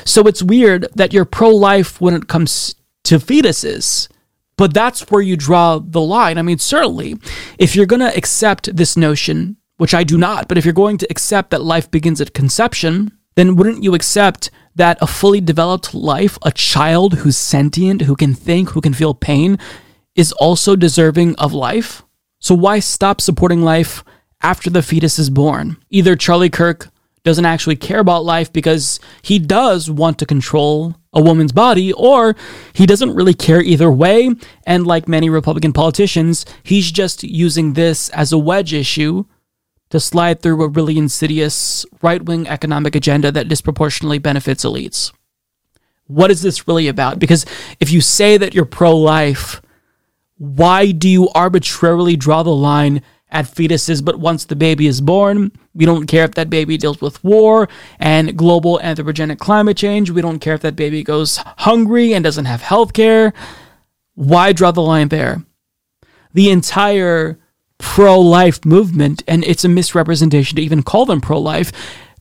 So it's weird that you're pro-life when it comes to fetuses, but that's where you draw the line. I mean, certainly, if you're going to accept this notion, which I do not, but if you're going to accept that life begins at conception, then wouldn't you accept that a fully developed life, a child who's sentient, who can think, who can feel pain, is also deserving of life? So why stop supporting life after the fetus is born? Either Charlie Kirk doesn't actually care about life because he does want to control a woman's body, or he doesn't really care either way, and like many Republican politicians, he's just using this as a wedge issue to slide through a really insidious right-wing economic agenda that disproportionately benefits elites. What is this really about? Because if you say that you're pro-life, why do you arbitrarily draw the line at fetuses, but once the baby is born, we don't care if that baby deals with war and global anthropogenic climate change. We don't care if that baby goes hungry and doesn't have health care. Why draw the line there? The entire pro-life movement, and it's a misrepresentation to even call them pro-life,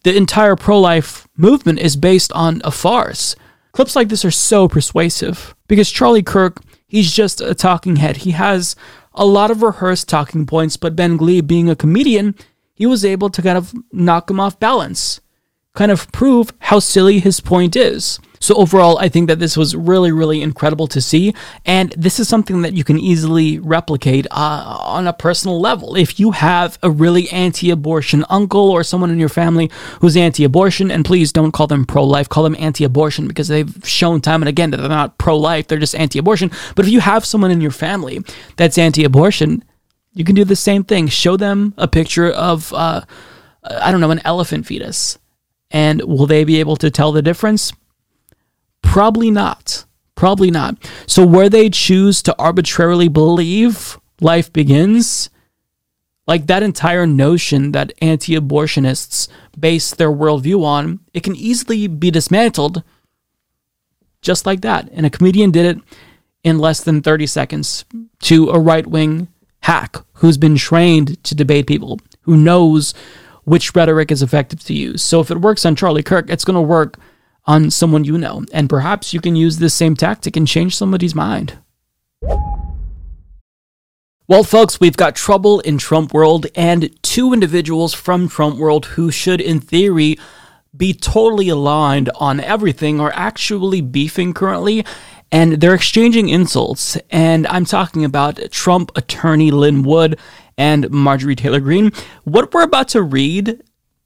the entire pro-life movement is based on a farce. Clips like this are so persuasive because Charlie Kirk, he's just a talking head. He has a lot of rehearsed talking points, but Ben Gleib, being a comedian, he was able to kind of knock him off balance, kind of prove how silly his point is. So overall, I think that this was really, really incredible to see, and this is something that you can easily replicate on a personal level. If you have a really anti-abortion uncle or someone in your family who's anti-abortion, and please don't call them pro-life, call them anti-abortion, because they've shown time and again that they're not pro-life, they're just anti-abortion. But if you have someone in your family that's anti-abortion, you can do the same thing. Show them a picture of, I don't know, an elephant fetus, and will they be able to tell the difference? Probably not. Probably not. So where they choose to arbitrarily believe life begins, like that entire notion that anti-abortionists base their worldview on, it can easily be dismantled just like that. And a comedian did it in less than 30 seconds to a right-wing hack who's been trained to debate people, who knows which rhetoric is effective to use. So if it works on Charlie Kirk, it's going to work on someone you know, and perhaps you can use this same tactic and change somebody's mind. Well, folks, we've got trouble in Trump world and two individuals from Trump world who should, in theory, be totally aligned on everything are actually beefing currently, and they're exchanging insults. And I'm talking about Trump attorney Lin Wood and Marjorie Taylor Greene. What we're about to read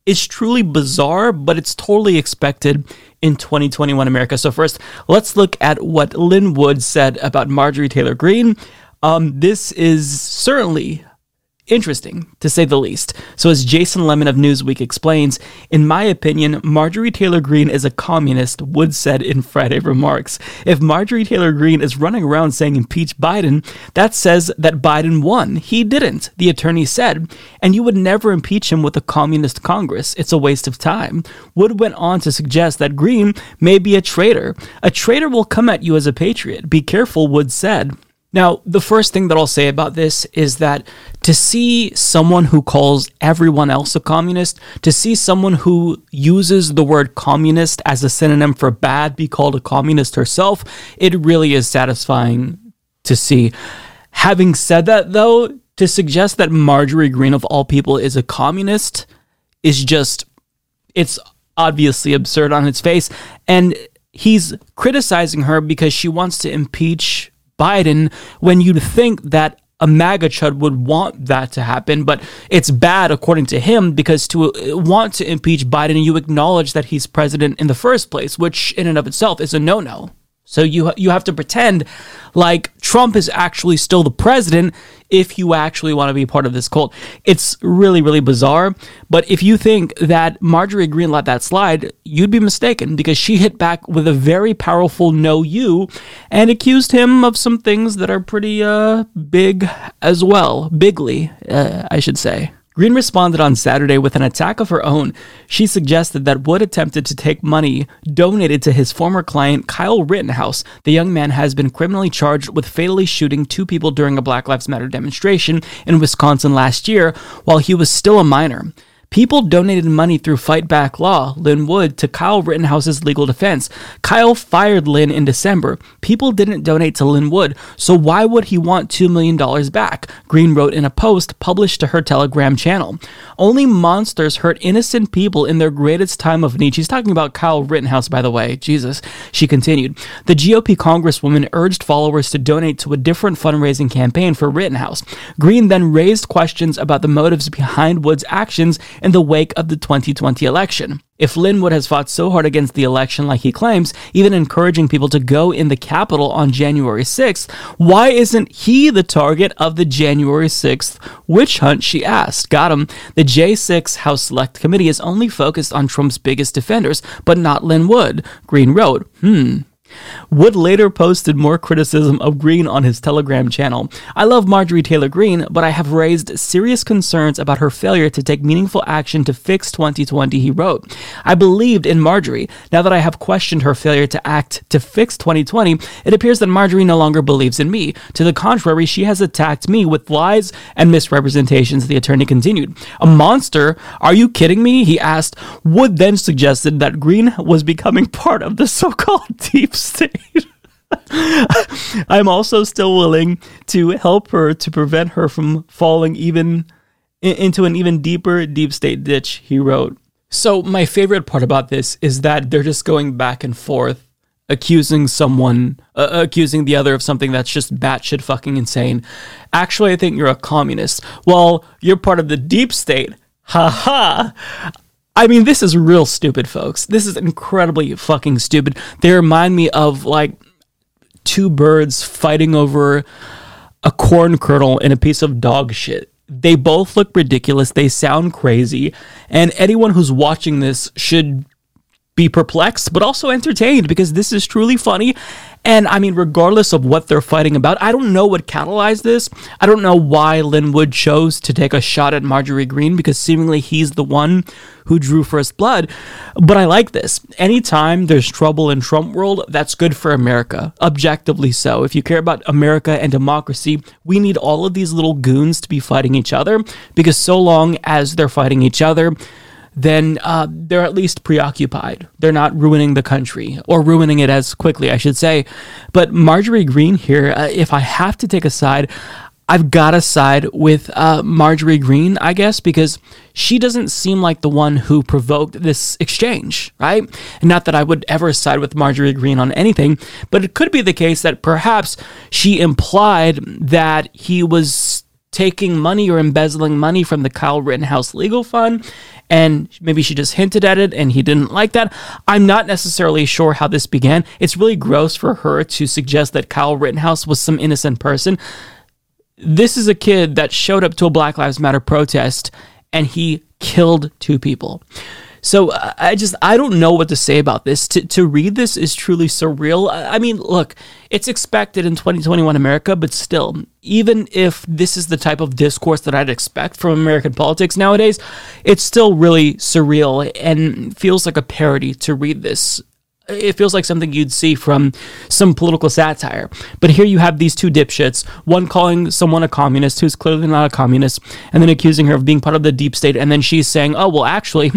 is truly bizarre, but it's totally expected in 2021 America. So first, let's look at what Lin Wood said about Marjorie Taylor Greene. This is certainly interesting, to say the least. So as Jason Lemon of Newsweek explains, in my opinion, Marjorie Taylor Greene is a communist, Wood said in Friday remarks. If Marjorie Taylor Greene is running around saying impeach Biden, that says that Biden won. He didn't, the attorney said, and you would never impeach him with a communist Congress. It's a waste of time. Wood went on to suggest that Greene may be a traitor. A traitor will come at you as a patriot. Be careful, Wood said. Now, the first thing that I'll say about this is that to see someone who calls everyone else a communist, to see someone who uses the word communist as a synonym for bad be called a communist herself, it really is satisfying to see. Having said that, though, to suggest that Marjorie Greene, of all people, is a communist is just, it's obviously absurd on its face. And he's criticizing her because she wants to impeach Biden, when you'd think that a MAGA chud would want that to happen, but it's bad according to him, because to want to impeach Biden, you acknowledge that he's president in the first place, which in and of itself is a no-no. So you have to pretend like Trump is actually still the president if you actually want to be part of this cult. It's really, really bizarre. But if you think that Marjorie Greene let that slide, you'd be mistaken, because she hit back with a very powerful no you and accused him of some things that are pretty big as well. Bigly, I should say. Greene responded on Saturday with an attack of her own. She suggested that Wood attempted to take money donated to his former client, Kyle Rittenhouse. The young man has been criminally charged with fatally shooting two people during a Black Lives Matter demonstration in Wisconsin last year while he was still a minor. People donated money through Fight Back Law, Lin Wood, to Kyle Rittenhouse's legal defense. Kyle fired Lin in December. People didn't donate to Lin Wood, so why would he want $2 million back? Greene wrote in a post published to her Telegram channel. Only monsters hurt innocent people in their greatest time of need. She's talking about Kyle Rittenhouse, by the way. Jesus. She continued. The GOP congresswoman urged followers to donate to a different fundraising campaign for Rittenhouse. Greene then raised questions about the motives behind Wood's actions in the wake of the 2020 election. If Lin Wood has fought so hard against the election like he claims, even encouraging people to go in the Capitol on January 6th, why isn't he the target of the January 6th witch hunt, she asked. Got him. The J6 House Select Committee is only focused on Trump's biggest defenders, but not Lin Wood, Greene wrote. Wood later posted more criticism of Greene on his Telegram channel. I love Marjorie Taylor Greene, but I have raised serious concerns about her failure to take meaningful action to fix 2020, he wrote. I believed in Marjorie. Now that I have questioned her failure to act to fix 2020, it appears that Marjorie no longer believes in me. To the contrary, she has attacked me with lies and misrepresentations, the attorney continued. A monster? Are you kidding me? He asked. Wood then suggested that Greene was becoming part of the so-called deep state. I'm also still willing to help her to prevent her from falling even into an even deeper deep state ditch, he wrote. So my favorite part about this is that they're just going back and forth, accusing someone, accusing the other of something that's just batshit fucking insane. Actually, I think you're a communist. Well, you're part of the deep state. Ha ha. I mean, this is real stupid, folks. This is incredibly fucking stupid. They remind me of, like, two birds fighting over a corn kernel in a piece of dog shit. They both look ridiculous. They sound crazy. And anyone who's watching this should be perplexed, but also entertained, because this is truly funny. And, I mean, regardless of what they're fighting about, I don't know what catalyzed this. I don't know why Lin Wood chose to take a shot at Marjorie Greene, because seemingly he's the one who drew first blood. But I like this. Anytime there's trouble in Trump world, that's good for America. Objectively so. If you care about America and democracy, we need all of these little goons to be fighting each other, because so long as they're fighting each other, then they're at least preoccupied. They're not ruining the country, or ruining it as quickly, I should say. But Marjorie Greene here, if I have to take a side, I've got to side with Marjorie Greene, I guess, because she doesn't seem like the one who provoked this exchange, right? Not that I would ever side with Marjorie Greene on anything, but it could be the case that perhaps she implied that he was taking money or embezzling money from the Kyle Rittenhouse legal fund, and maybe she just hinted at it and he didn't like that. I'm not necessarily sure how this began. It's really gross for her to suggest that Kyle Rittenhouse was some innocent person. This is a kid that showed up to a Black Lives Matter protest and he killed two people. So I don't know what to say about this. To read this is truly surreal. I mean, look, it's expected in 2021 America, but still, even if this is the type of discourse that I'd expect from American politics nowadays, it's still really surreal and feels like a parody to read this. It feels like something you'd see from some political satire. But here you have these two dipshits, one calling someone a communist who's clearly not a communist, and then accusing her of being part of the deep state, and then she's saying, oh, well, actually,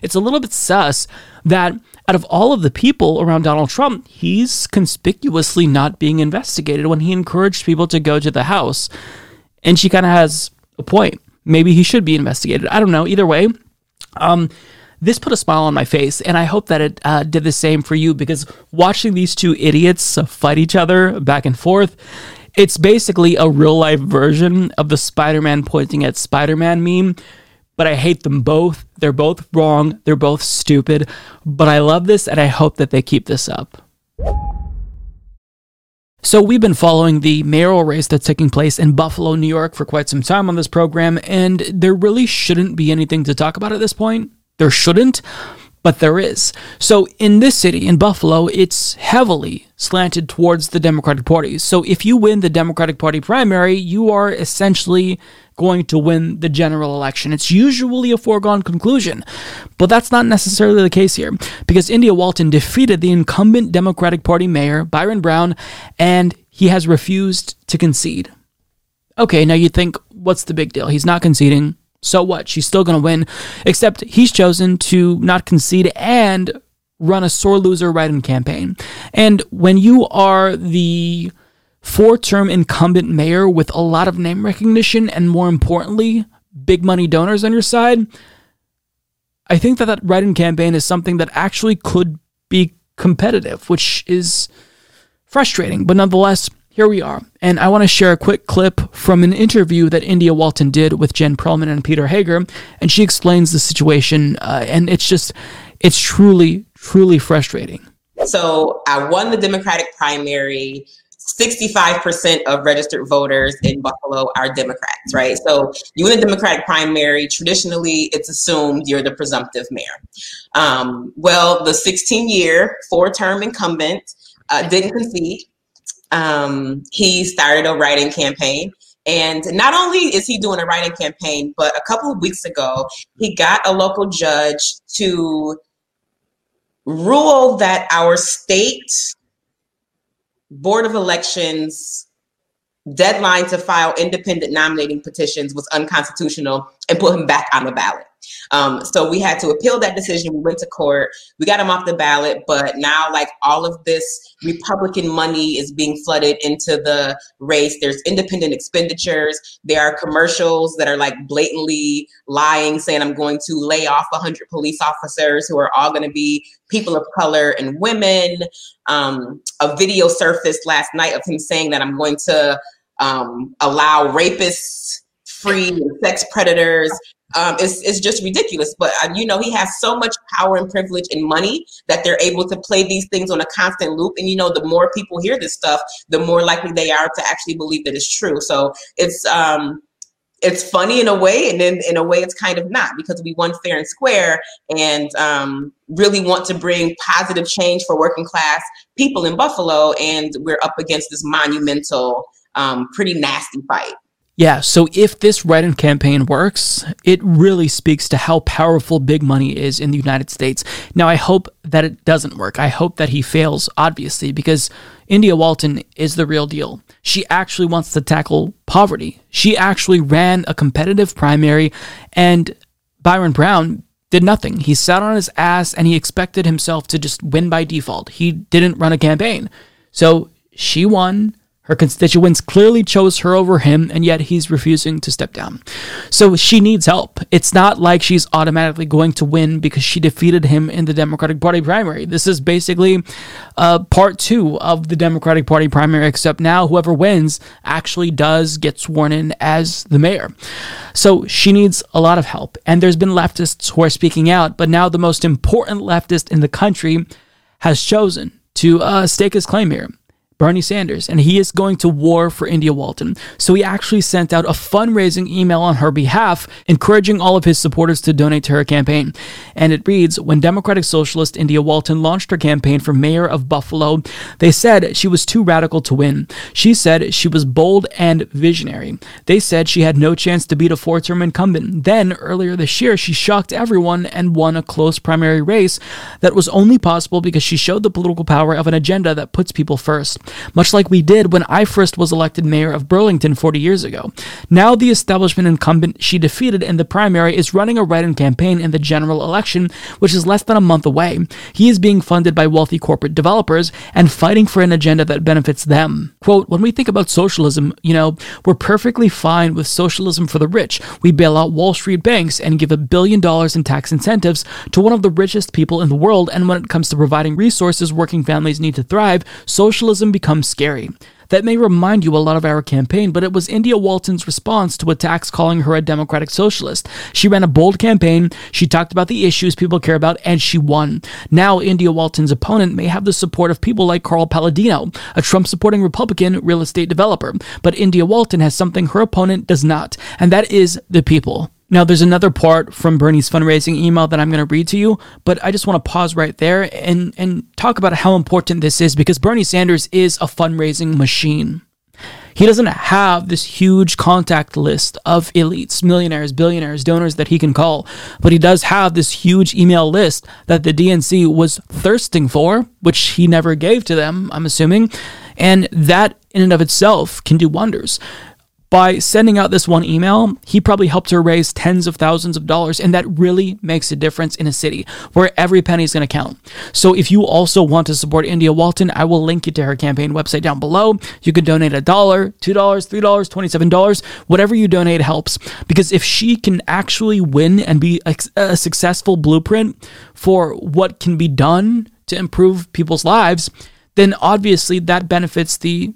it's a little bit sus that out of all of the people around Donald Trump, he's conspicuously not being investigated when he encouraged people to go to the House. And she kind of has a point. Maybe he should be investigated. I don't know. Either way, this put a smile on my face, and I hope that it did the same for you, because watching these two idiots fight each other back and forth, it's basically a real-life version of the Spider-Man pointing at Spider-Man meme, but I hate them both. They're both wrong. They're both stupid, but I love this, and I hope that they keep this up. So we've been following the mayoral race that's taking place in Buffalo, New York for quite some time on this program, and there really shouldn't be anything to talk about at this point. There shouldn't, but there is. So in this city, in Buffalo, it's heavily slanted towards the Democratic Party. So if you win the Democratic Party primary, you are essentially going to win the general election. It's usually a foregone conclusion, but that's not necessarily the case here, because India Walton defeated the incumbent Democratic Party mayor, Byron Brown, and he has refused to concede. Okay, now you think, what's the big deal? He's not conceding. So what? She's still going to win, except he's chosen to not concede and run a sore loser write-in campaign. And when you are the four-term incumbent mayor with a lot of name recognition and, more importantly, big money donors on your side, I think that write-in campaign is something that actually could be competitive, which is frustrating. But nonetheless, here we are, and I want to share a quick clip from an interview that India Walton did with Jen Perlman and Peter Hager, and she explains the situation, and it's truly, truly frustrating. So I won the Democratic primary. 65% of registered voters in Buffalo are Democrats, right? So you win the Democratic primary, traditionally it's assumed you're the presumptive mayor. Well, the 16-year, four-term incumbent didn't concede. He started a write-in campaign, and not only is he doing a write-in campaign, but a couple of weeks ago, he got a local judge to rule that our state Board of Elections deadline to file independent nominating petitions was unconstitutional and put him back on the ballot. So we had to appeal that decision. We went to court. We got him off the ballot. But now, like, all of this Republican money is being flooded into the race. There's independent expenditures. There are commercials that are, like, blatantly lying, saying I'm going to lay off 100 police officers who are all going to be people of color and women. A video surfaced last night of him saying that I'm going to allow rapists free and sex predators. It's just ridiculous. But, you know, he has so much power and privilege and money that they're able to play these things on a constant loop. And, you know, the more people hear this stuff, the more likely they are to actually believe that it's true. So it's funny in a way, and then in a way it's kind of not, because we won fair and square and really want to bring positive change for working class people in Buffalo. And we're up against this monumental, pretty nasty fight. Yeah, so if this write-in campaign works, it really speaks to how powerful big money is in the United States. Now, I hope that it doesn't work. I hope that he fails, obviously, because India Walton is the real deal. She actually wants to tackle poverty. She actually ran a competitive primary, and Byron Brown did nothing. He sat on his ass, and he expected himself to just win by default. He didn't run a campaign. So she won. Her constituents clearly chose her over him, and yet he's refusing to step down. So she needs help. It's not like she's automatically going to win because she defeated him in the Democratic Party primary. This is basically part two of the Democratic Party primary, except now whoever wins actually does get sworn in as the mayor. So she needs a lot of help. And there's been leftists who are speaking out, but now the most important leftist in the country has chosen to stake his claim here. Bernie Sanders, and he is going to war for India Walton. So he actually sent out a fundraising email on her behalf, encouraging all of his supporters to donate to her campaign. And it reads, when Democratic Socialist India Walton launched her campaign for mayor of Buffalo, they said she was too radical to win. She said she was bold and visionary. They said she had no chance to beat a four-term incumbent. Then, earlier this year, she shocked everyone and won a close primary race that was only possible because she showed the political power of an agenda that puts people first. Much like we did when I first was elected mayor of Burlington 40 years ago. Now the establishment incumbent she defeated in the primary is running a write-in campaign in the general election, which is less than a month away. He is being funded by wealthy corporate developers and fighting for an agenda that benefits them. Quote, when we think about socialism, you know, we're perfectly fine with socialism for the rich. We bail out Wall Street banks and give $1 billion in tax incentives to one of the richest people in the world, and when it comes to providing resources working families need to thrive, socialism become scary. That may remind you a lot of our campaign, but it was India Walton's response to attacks calling her a democratic socialist. She ran a bold campaign, she talked about the issues people care about, and she won. Now, India Walton's opponent may have the support of people like Carl Palladino, a Trump-supporting Republican real estate developer. But India Walton has something her opponent does not, and that is the people. Now, there's another part from Bernie's fundraising email that I'm going to read to you, but I just want to pause right there and talk about how important this is, because Bernie Sanders is a fundraising machine. He doesn't have this huge contact list of elites, millionaires, billionaires, donors that he can call, but he does have this huge email list that the DNC was thirsting for, which he never gave to them, I'm assuming, and that in and of itself can do wonders. By sending out this one email, he probably helped her raise tens of thousands of dollars, and that really makes a difference in a city where every penny is going to count. So if you also want to support India Walton, I will link you to her campaign website down below. You can donate $1, $2, $3, $27, whatever you donate helps, because if she can actually win and be a successful blueprint for what can be done to improve people's lives, then obviously that benefits the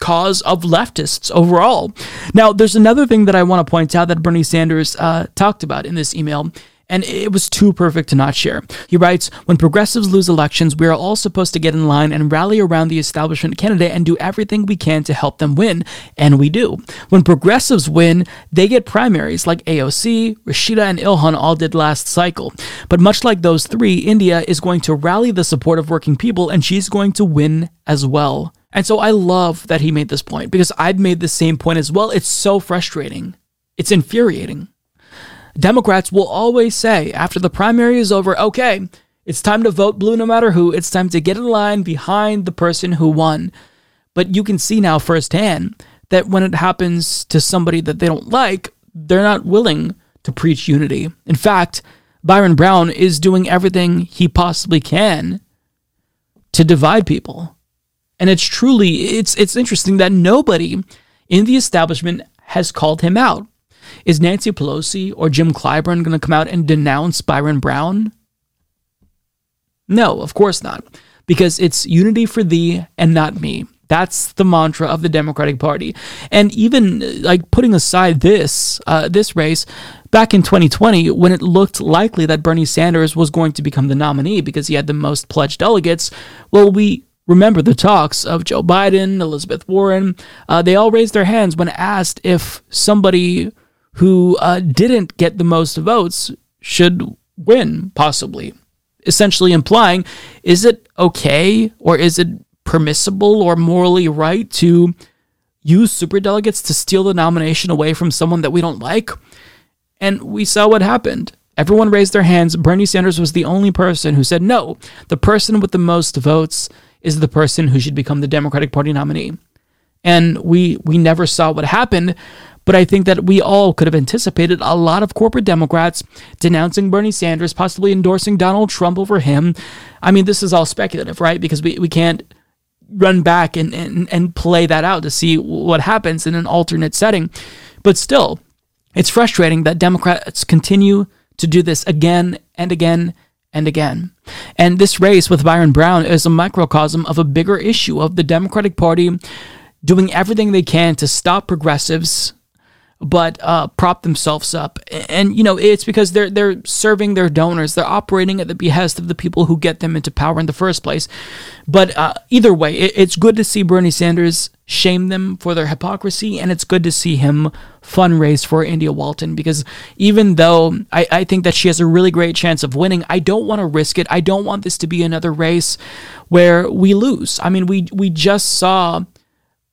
cause of leftists overall. Now, there's another thing that I want to point out that Bernie Sanders talked about in this email, and it was too perfect to not share. He writes, "When progressives lose elections, we are all supposed to get in line and rally around the establishment candidate and do everything we can to help them win, and we do. When progressives win, they get primaries like AOC, Rashida, and Ilhan all did last cycle. But much like those three, India is going to rally the support of working people, and she's going to win as well." And so I love that he made this point, because I've made the same point as well. It's so frustrating. It's infuriating. Democrats will always say after the primary is over, okay, it's time to vote blue no matter who. It's time to get in line behind the person who won. But you can see now firsthand that when it happens to somebody that they don't like, they're not willing to preach unity. In fact, Byron Brown is doing everything he possibly can to divide people. And it's truly, it's interesting that nobody in the establishment has called him out. Is Nancy Pelosi or Jim Clyburn going to come out and denounce Byron Brown? No, of course not. Because it's unity for thee and not me. That's the mantra of the Democratic Party. And even like putting aside this race, back in 2020, when it looked likely that Bernie Sanders was going to become the nominee because he had the most pledged delegates, well, we remember the talks of Joe Biden, Elizabeth Warren. They all raised their hands when asked if somebody who didn't get the most votes should win, possibly. Essentially implying, is it okay or is it permissible or morally right to use superdelegates to steal the nomination away from someone that we don't like? And we saw what happened. Everyone raised their hands. Bernie Sanders was the only person who said, no, the person with the most votes is the person who should become the Democratic Party nominee. And we never saw what happened, but I think that we all could have anticipated a lot of corporate Democrats denouncing Bernie Sanders, possibly endorsing Donald Trump over him. I mean, this is all speculative, right? Because we can't run back and play that out to see what happens in an alternate setting. But still, it's frustrating that Democrats continue to do this again and again and again. And this race with Byron Brown is a microcosm of a bigger issue of the Democratic Party doing everything they can to stop progressives, but prop themselves up. And, you know, it's because they're serving their donors. They're operating at the behest of the people who get them into power in the first place. But either way, it's good to see Bernie Sanders shame them for their hypocrisy, and it's good to see him fundraise for India Walton, because even though I think that she has a really great chance of winning, I don't want to risk it. I don't want this to be another race where we lose. I mean, we just saw,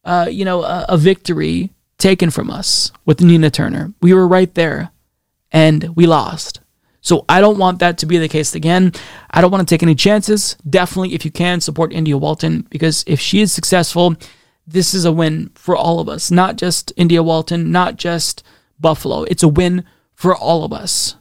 a victory taken from us with Nina Turner. We were right there, and we lost. So I don't want that to be the case again. I don't want to take any chances. Definitely, if you can, support India Walton, because if she is successful, this is a win for all of us, not just India Walton, not just Buffalo. It's a win for all of us.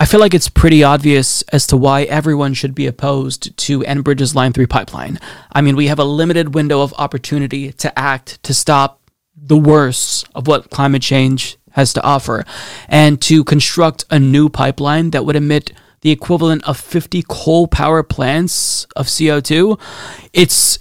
I feel like it's pretty obvious as to why everyone should be opposed to Enbridge's Line 3 pipeline. I mean, we have a limited window of opportunity to act to stop the worst of what climate change has to offer and to construct a new pipeline that would emit the equivalent of 50 coal power plants of CO2, it's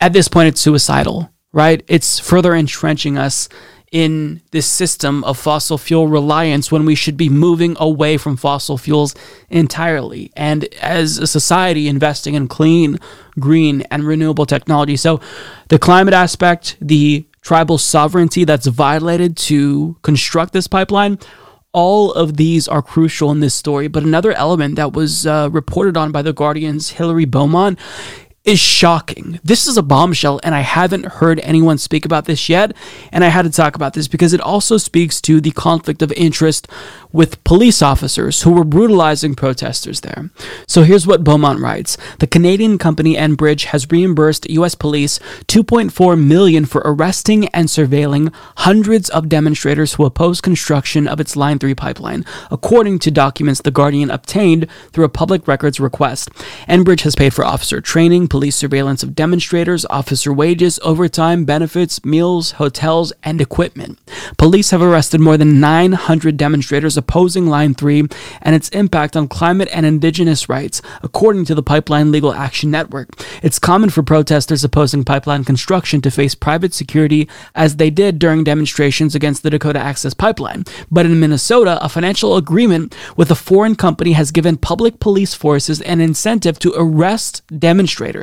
at this point, it's suicidal, right? It's further entrenching us in this system of fossil fuel reliance when we should be moving away from fossil fuels entirely, and as a society investing in clean, green, and renewable technology. So the climate aspect, the tribal sovereignty that's violated to construct this pipeline, all of these are crucial in this story. But another element that was reported on by The Guardian's Hillary Beaumont is shocking. This is a bombshell, and I haven't heard anyone speak about this yet, and I had to talk about this because it also speaks to the conflict of interest with police officers who were brutalizing protesters there. So here's what Beaumont writes. The Canadian company Enbridge has reimbursed U.S. police $2.4 million for arresting and surveilling hundreds of demonstrators who oppose construction of its Line 3 pipeline, according to documents The Guardian obtained through a public records request. Enbridge has paid for officer training, police surveillance of demonstrators, officer wages, overtime, benefits, meals, hotels, and equipment. Police have arrested more than 900 demonstrators opposing Line 3 and its impact on climate and indigenous rights, according to the Pipeline Legal Action Network. It's common for protesters opposing pipeline construction to face private security, as they did during demonstrations against the Dakota Access Pipeline. But in Minnesota, a financial agreement with a foreign company has given public police forces an incentive to arrest demonstrators.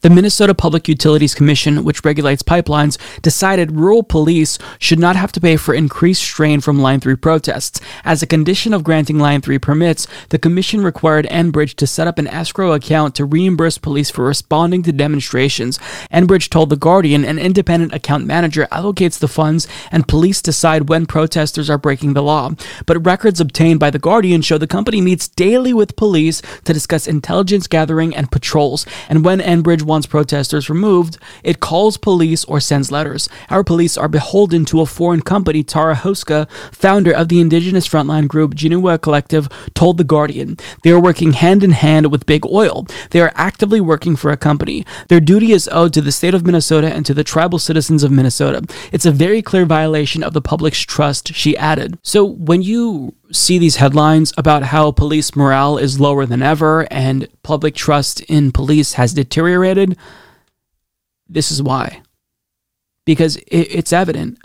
The Minnesota Public Utilities Commission, which regulates pipelines, decided rural police should not have to pay for increased strain from Line 3 protests. As a condition of granting Line 3 permits, the commission required Enbridge to set up an escrow account to reimburse police for responding to demonstrations. Enbridge told The Guardian an independent account manager allocates the funds and police decide when protesters are breaking the law. But records obtained by The Guardian show the company meets daily with police to discuss intelligence gathering and patrols. And when Enbridge wants protesters removed, it calls police or sends letters. Our police are beholden to a foreign company, Tara Hoska, founder of the indigenous frontline group Jinua Collective, told The Guardian. They are working hand in hand with Big Oil. They are actively working for a company. Their duty is owed to the state of Minnesota and to the tribal citizens of Minnesota. It's a very clear violation of the public's trust, she added. So when you see these headlines about how police morale is lower than ever and public trust in police has deteriorated, this is why. Because it's evident.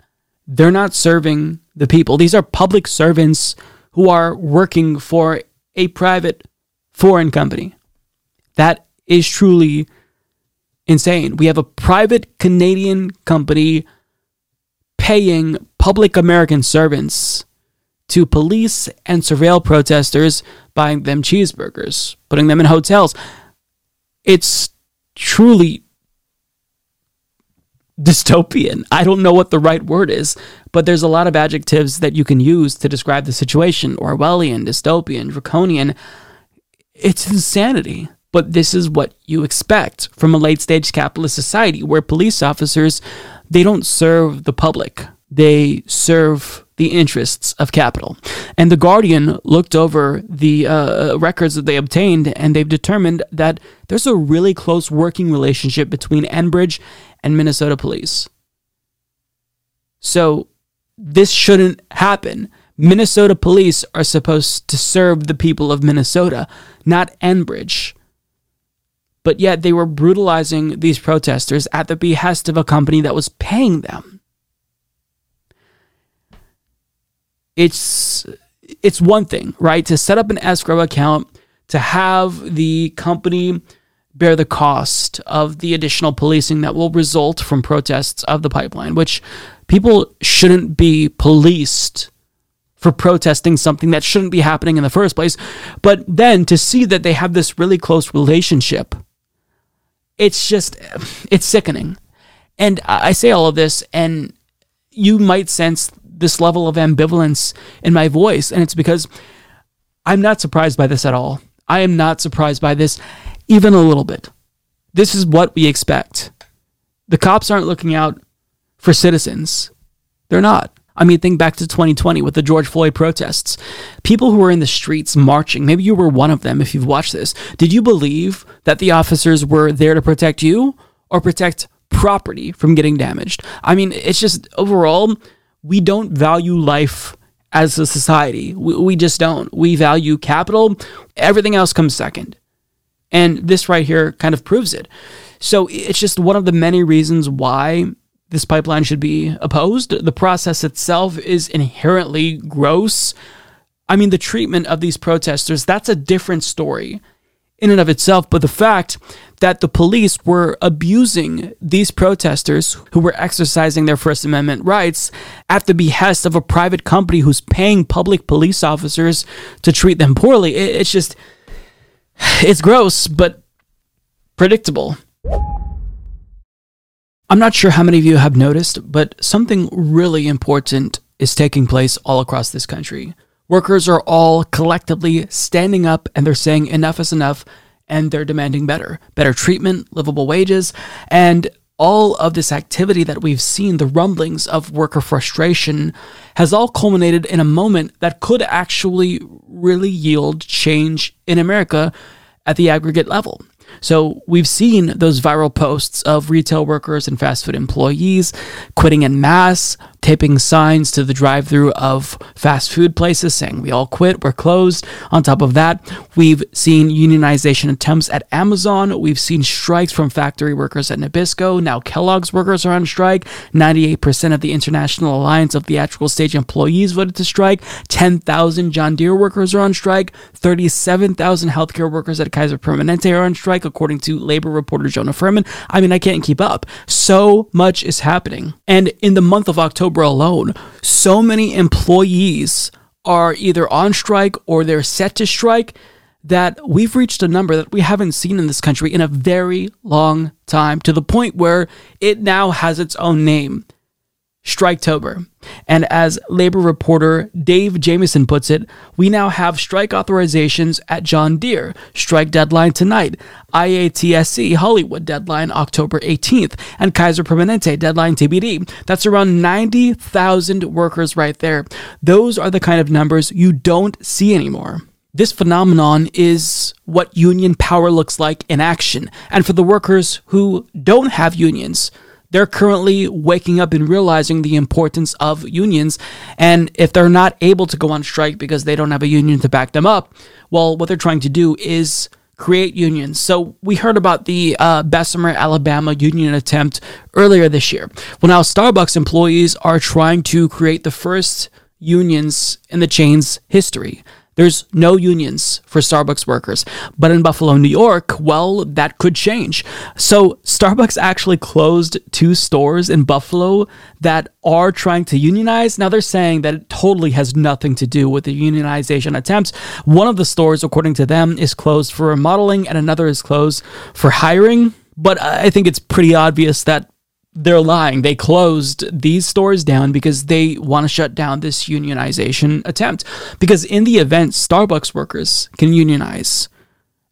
They're not serving the people. These are public servants who are working for a private foreign company. That is truly insane. We have a private Canadian company paying public American servants to police and surveil protesters, buying them cheeseburgers, putting them in hotels. It's truly dystopian. I don't know what the right word is, but there's a lot of adjectives that you can use to describe the situation: Orwellian, dystopian, draconian. It's insanity. But this is what you expect from a late-stage capitalist society where police officers, they don't serve the public. They serve the interests of capital. And The Guardian looked over the records that they obtained, and they've determined that there's a really close working relationship between Enbridge and Minnesota police. So this shouldn't happen. Minnesota police are supposed to serve the people of Minnesota, not Enbridge. But yet they were brutalizing these protesters at the behest of a company that was paying them. It's one thing, right, to set up an escrow account, to have the company bear the cost of the additional policing that will result from protests of the pipeline, which people shouldn't be policed for protesting something that shouldn't be happening in the first place. But then to see that they have this really close relationship, it's sickening. And I say all of this, and you might sense this level of ambivalence in my voice, and it's because I'm not surprised by this at all. I am not surprised by this even a little bit. This is what we expect. The cops aren't looking out for citizens. They're not. I mean, think back to 2020 with the George Floyd protests. People who were in the streets marching, maybe you were one of them if you've watched this. Did you believe that the officers were there to protect you or protect property from getting damaged? I mean, it's just overall, we don't value life as a society. We just don't. We value capital. Everything else comes second. And this right here kind of proves it. So it's just one of the many reasons why this pipeline should be opposed. The process itself is inherently gross. I mean, the treatment of these protesters, that's a different story in and of itself. But the fact that the police were abusing these protesters who were exercising their First Amendment rights at the behest of a private company who's paying public police officers to treat them poorly, it's just, it's gross, but predictable. I'm not sure how many of you have noticed, but something really important is taking place all across this country. Workers are all collectively standing up and they're saying enough is enough, and they're demanding better. Better treatment, livable wages, and all of this activity that we've seen, the rumblings of worker frustration, has all culminated in a moment that could actually really yield change in America at the aggregate level. So we've seen those viral posts of retail workers and fast food employees quitting en masse, taping signs to the drive-thru of fast food places saying, "We all quit, we're closed." On top of that, we've seen unionization attempts at Amazon. We've seen strikes from factory workers at Nabisco. Now Kellogg's workers are on strike. 98% of the International Alliance of Theatrical Stage Employees voted to strike. 10,000 John Deere workers are on strike. 37,000 healthcare workers at Kaiser Permanente are on strike, according to labor reporter Jonah Furman. I mean, I can't keep up. So much is happening. And in the month of October alone, so many employees are either on strike or they're set to strike that we've reached a number that we haven't seen in this country in a very long time, to the point where it now has its own name, Striketober. And as labor reporter Dave Jameson puts it, we now have strike authorizations at John Deere, strike deadline tonight, IATSE Hollywood deadline October 18th, and Kaiser Permanente deadline TBD. That's around 90,000 workers right there. Those are the kind of numbers you don't see anymore. This phenomenon is what union power looks like in action. And for the workers who don't have unions, they're currently waking up and realizing the importance of unions. And if they're not able to go on strike because they don't have a union to back them up, well, what they're trying to do is create unions. So we heard about the Bessemer, Alabama union attempt earlier this year. Well, now Starbucks employees are trying to create the first unions in the chain's history. There's no unions for Starbucks workers. But in Buffalo, New York, well, that could change. So Starbucks actually closed two stores in Buffalo that are trying to unionize. Now they're saying that it totally has nothing to do with the unionization attempts. One of the stores, according to them, is closed for remodeling and another is closed for hiring. But I think it's pretty obvious that they're lying. They closed these stores down because they want to shut down this unionization attempt. Because in the event Starbucks workers can unionize,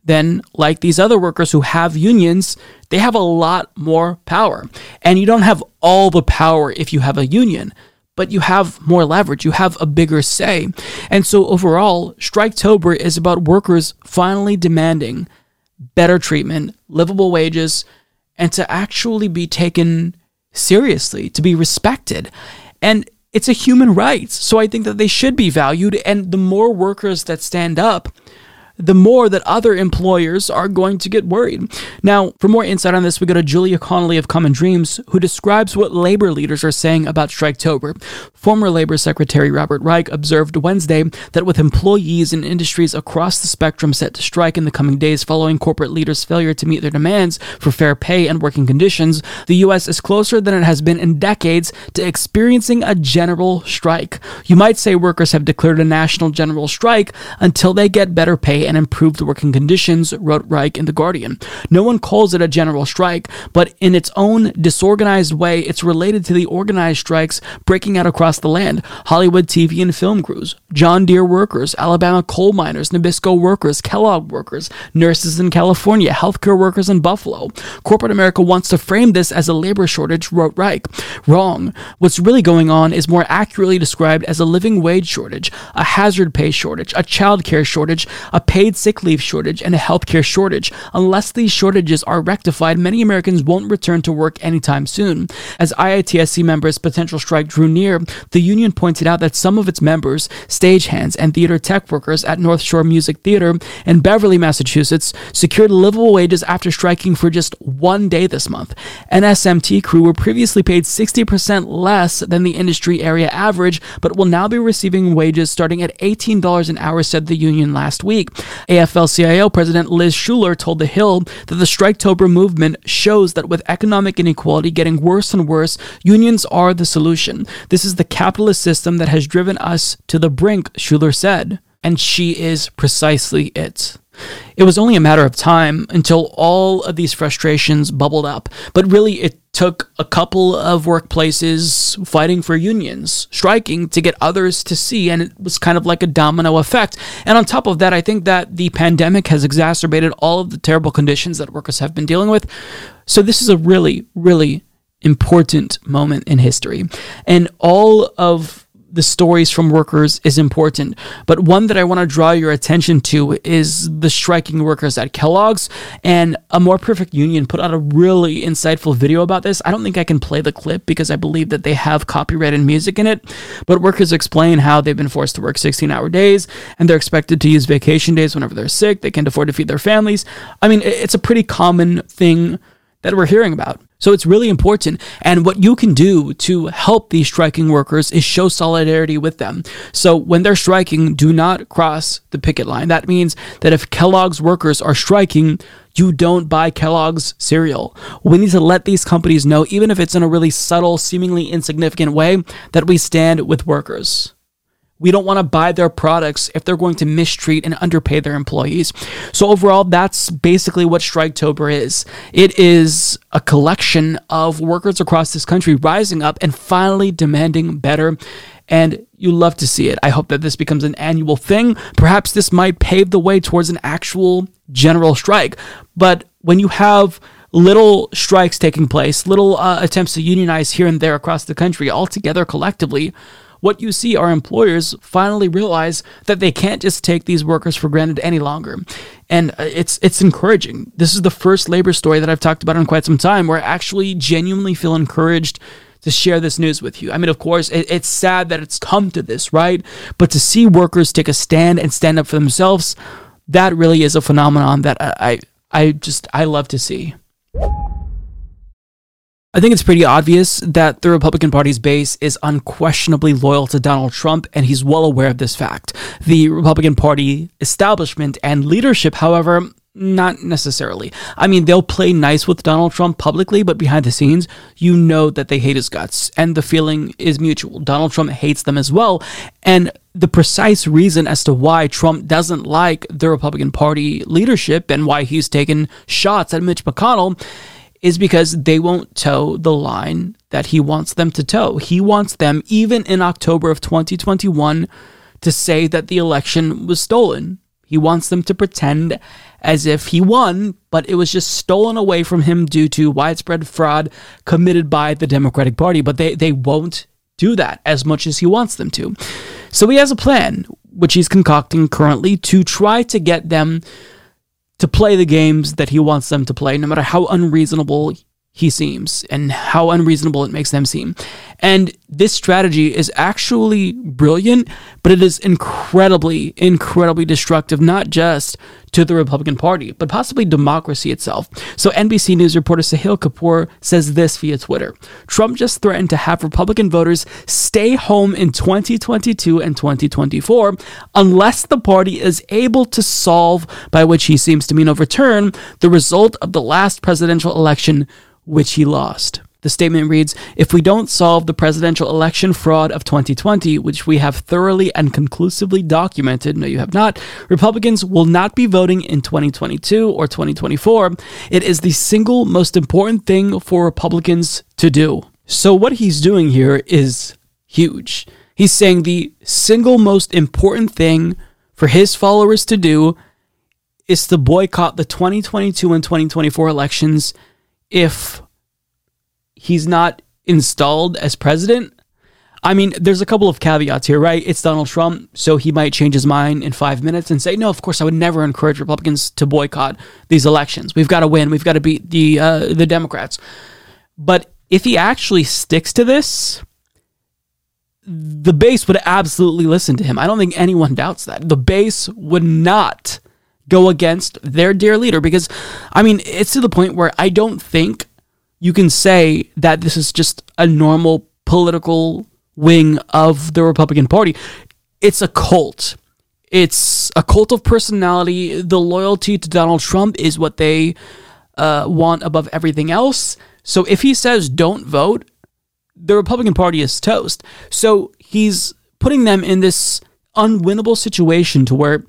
then like these other workers who have unions, they have a lot more power. And you don't have all the power if you have a union, but you have more leverage. You have a bigger say. And so overall, Striketober is about workers finally demanding better treatment, livable wages, and to actually be taken seriously, to be respected. And it's a human right, so I think that they should be valued. And the more workers that stand up, the more that other employers are going to get worried. Now, for more insight on this, we go to Julia Connolly of Common Dreams, who describes what labor leaders are saying about Striketober. Former Labor Secretary Robert Reich observed Wednesday that with employees in industries across the spectrum set to strike in the coming days following corporate leaders' failure to meet their demands for fair pay and working conditions, the U.S. is closer than it has been in decades to experiencing a general strike. You might say workers have declared a national general strike until they get better pay and improved working conditions, wrote Reich in The Guardian. No one calls it a general strike, but in its own disorganized way, it's related to the organized strikes breaking out across the land. Hollywood TV and film crews, John Deere workers, Alabama coal miners, Nabisco workers, Kellogg workers, nurses in California, healthcare workers in Buffalo. Corporate America wants to frame this as a labor shortage, wrote Reich. Wrong. What's really going on is more accurately described as a living wage shortage, a hazard pay shortage, a child care shortage, a pay paid sick leave shortage, and a healthcare shortage. Unless these shortages are rectified, many Americans won't return to work anytime soon. As IATSC members' potential strike drew near, the union pointed out that some of its members, stagehands and theater tech workers at North Shore Music Theater in Beverly, Massachusetts, secured livable wages after striking for just one day this month. An SMT crew were previously paid 60% less than the industry area average, but will now be receiving wages starting at $18 an hour, said the union last week. AFL-CIO President Liz Schuler told The Hill that the Striketober movement shows that with economic inequality getting worse and worse, unions are the solution. This is the capitalist system that has driven us to the brink, Schuler said. And she is precisely it. It was only a matter of time until all of these frustrations bubbled up, but really it took a couple of workplaces fighting for unions, striking to get others to see, and it was kind of like a domino effect. And on top of that, I think that the pandemic has exacerbated all of the terrible conditions that workers have been dealing with. So this is a really, really important moment in history. And all of the stories from workers is important, but one that I want to draw your attention to is the striking workers at Kellogg's, and A More Perfect Union put out a really insightful video about this. I don't think I can play the clip because I believe that they have copyrighted music in it, but workers explain how they've been forced to work 16-hour days, and they're expected to use vacation days whenever they're sick. They can't afford to feed their families. I mean, it's a pretty common thing that we're hearing about. So it's really important. And what you can do to help these striking workers is show solidarity with them. So when they're striking, do not cross the picket line. That means that if Kellogg's workers are striking, you don't buy Kellogg's cereal. We need to let these companies know, even if it's in a really subtle, seemingly insignificant way, that we stand with workers. We don't want to buy their products if they're going to mistreat and underpay their employees. So overall, that's basically what Striketober is. It is a collection of workers across this country rising up and finally demanding better. And you love to see it. I hope that this becomes an annual thing. Perhaps this might pave the way towards an actual general strike. But when you have little strikes taking place, little attempts to unionize here and there across the country, all together collectively, what you see are employers finally realize that they can't just take these workers for granted any longer. And it's encouraging. This is the first labor story that I've talked about in quite some time where I actually genuinely feel encouraged to share this news with you. I mean, of course, it's sad that it's come to this, right? But to see workers take a stand and stand up for themselves, that really is a phenomenon that I love to see. I think it's pretty obvious that the Republican Party's base is unquestionably loyal to Donald Trump, and he's well aware of this fact. The Republican Party establishment and leadership, however, not necessarily. I mean, they'll play nice with Donald Trump publicly, but behind the scenes, you know that they hate his guts, and the feeling is mutual. Donald Trump hates them as well, and the precise reason as to why Trump doesn't like the Republican Party leadership and why he's taken shots at Mitch McConnell is because they won't toe the line that he wants them to toe. He wants them, even in October of 2021, to say that the election was stolen. He wants them to pretend as if he won, but it was just stolen away from him due to widespread fraud committed by the Democratic Party. But they won't do that as much as he wants them to. So he has a plan, which he's concocting currently, to try to get them to play the games that he wants them to play, no matter how unreasonable he seems and how unreasonable it makes them seem. And this strategy is actually brilliant, but it is incredibly, incredibly destructive, not just to the Republican Party, but possibly democracy itself. So NBC News reporter Sahil Kapoor says this via Twitter. Trump just threatened to have Republican voters stay home in 2022 and 2024 unless the party is able to solve, by which he seems to mean overturn, the result of the last presidential election, which he lost. The statement reads, if we don't solve the presidential election fraud of 2020, which we have thoroughly and conclusively documented, no you have not, Republicans will not be voting in 2022 or 2024. It is the single most important thing for Republicans to do. So what he's doing here is huge. He's saying the single most important thing for his followers to do is to boycott the 2022 and 2024 elections if he's not installed as president. I mean, there's a couple of caveats here, right? It's Donald Trump, so he might change his mind in 5 minutes and say, no, of course, I would never encourage Republicans to boycott these elections. We've got to win. We've got to beat the Democrats. But if he actually sticks to this, the base would absolutely listen to him. I don't think anyone doubts that. The base would not go against their dear leader because, I mean, it's to the point where I don't think you can say that this is just a normal political wing of the Republican Party. It's a cult. It's a cult of personality. The loyalty to Donald Trump is what they want above everything else. So if he says don't vote, the Republican Party is toast. So he's putting them in this unwinnable situation to where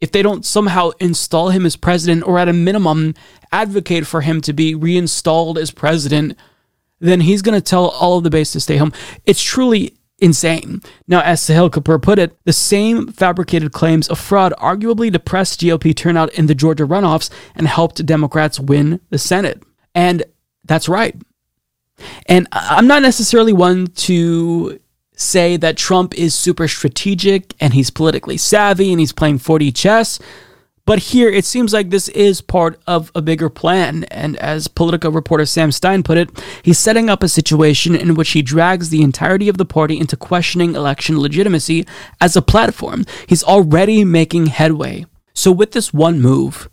if they don't somehow install him as president or at a minimum advocate for him to be reinstalled as president, then he's going to tell all of the base to stay home. It's truly insane. Now, as Sahil Kapoor put it, the same fabricated claims of fraud arguably depressed GOP turnout in the Georgia runoffs and helped Democrats win the Senate. And that's right. And I'm not necessarily one to say that Trump is super strategic and he's politically savvy and he's playing 4D chess. But here, it seems like this is part of a bigger plan, and as Politico reporter Sam Stein put it, he's setting up a situation in which he drags the entirety of the party into questioning election legitimacy as a platform. He's already making headway. So with this one move,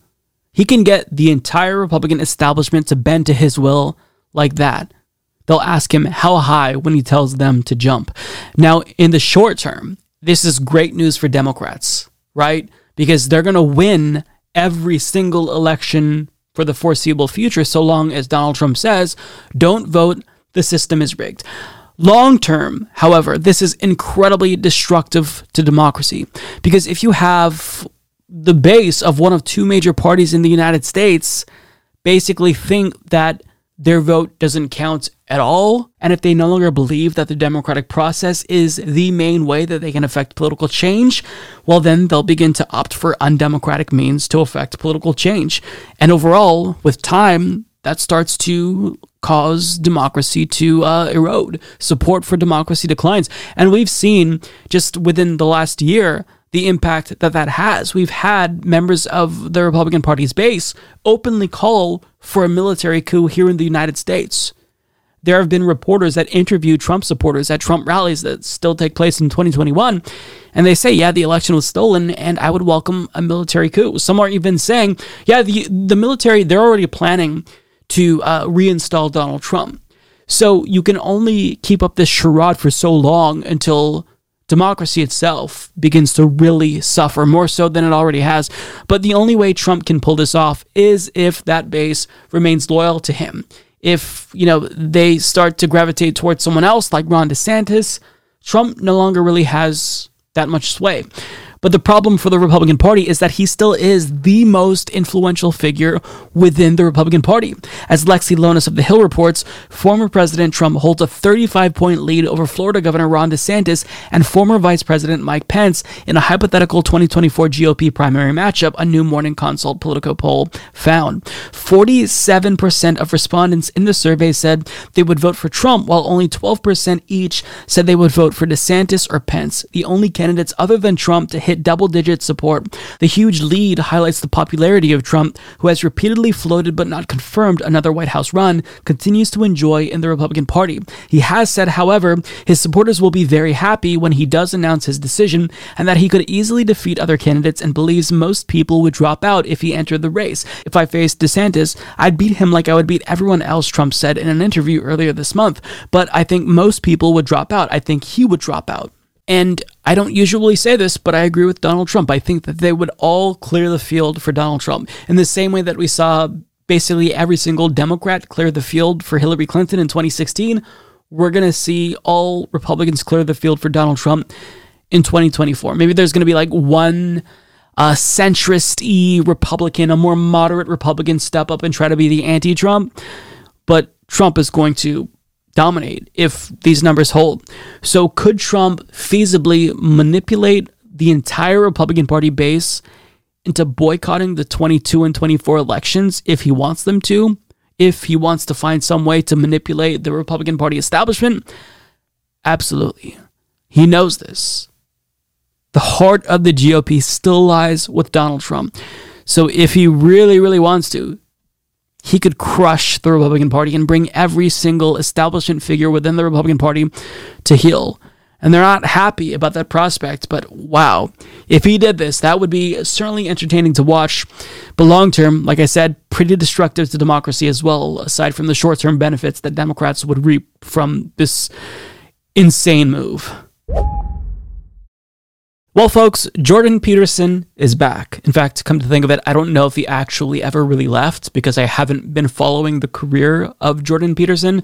he can get the entire Republican establishment to bend to his will like that. They'll ask him how high when he tells them to jump. Now, in the short term, this is great news for Democrats, right? Because they're going to win every single election for the foreseeable future so long as Donald Trump says, don't vote, the system is rigged. Long term, however, this is incredibly destructive to democracy. Because if you have the base of one of two major parties in the United States basically think that their vote doesn't count at all, and if they no longer believe that the democratic process is the main way that they can affect political change, well, then they'll begin to opt for undemocratic means to affect political change. And overall, with time, that starts to cause democracy to erode. Support for democracy declines. And we've seen just within the last year the impact that that has. We've had members of the Republican Party's base openly call for a military coup here in the United States. There have been reporters that interview Trump supporters at Trump rallies that still take place in 2021, and they say, yeah, the election was stolen, and I would welcome a military coup. Some are even saying, yeah, the military, they're already planning to reinstall Donald Trump. So you can only keep up this charade for so long until democracy itself begins to really suffer, more so than it already has. But the only way Trump can pull this off is if that base remains loyal to him. If, you know, they start to gravitate towards someone else like Ron DeSantis, Trump no longer really has that much sway. But the problem for the Republican Party is that he still is the most influential figure within the Republican Party. As Lexi Lonas of The Hill reports, former President Trump holds a 35-point lead over Florida Governor Ron DeSantis and former Vice President Mike Pence in a hypothetical 2024 GOP primary matchup, a New Morning Consult Politico poll found. 47% of respondents in the survey said they would vote for Trump, while only 12% each said they would vote for DeSantis or Pence, the only candidates other than Trump to hit double-digit support. The huge lead highlights the popularity of Trump, who has repeatedly floated but not confirmed another White House run, continues to enjoy in the Republican Party. He has said, however, his supporters will be very happy when he does announce his decision and that he could easily defeat other candidates and believes most people would drop out if he entered the race. If I faced DeSantis, I'd beat him like I would beat everyone else, Trump said in an interview earlier this month. But I think most people would drop out. I think he would drop out. And I don't usually say this, but I agree with Donald Trump. I think that they would all clear the field for Donald Trump in the same way that we saw basically every single Democrat clear the field for Hillary Clinton in 2016. We're going to see all Republicans clear the field for Donald Trump in 2024. Maybe there's going to be like one centrist-y Republican, a more moderate Republican step up and try to be the anti-Trump. But Trump is going to dominate if these numbers hold. So could Trump feasibly manipulate the entire Republican Party base into boycotting the 22 and 24 elections if he wants them to? If he wants to find some way to manipulate the Republican Party establishment? Absolutely. He knows this. The heart of the GOP still lies with Donald Trump. So if he really, really wants to, he could crush the Republican Party and bring every single establishment figure within the Republican Party to heel. And they're not happy about that prospect, but wow. If he did this, that would be certainly entertaining to watch. But long term, like I said, pretty destructive to democracy as well, aside from the short-term benefits that Democrats would reap from this insane move. Well, folks, Jordan Peterson is back. In fact, come to think of it, I don't know if he actually ever really left because I haven't been following the career of Jordan Peterson.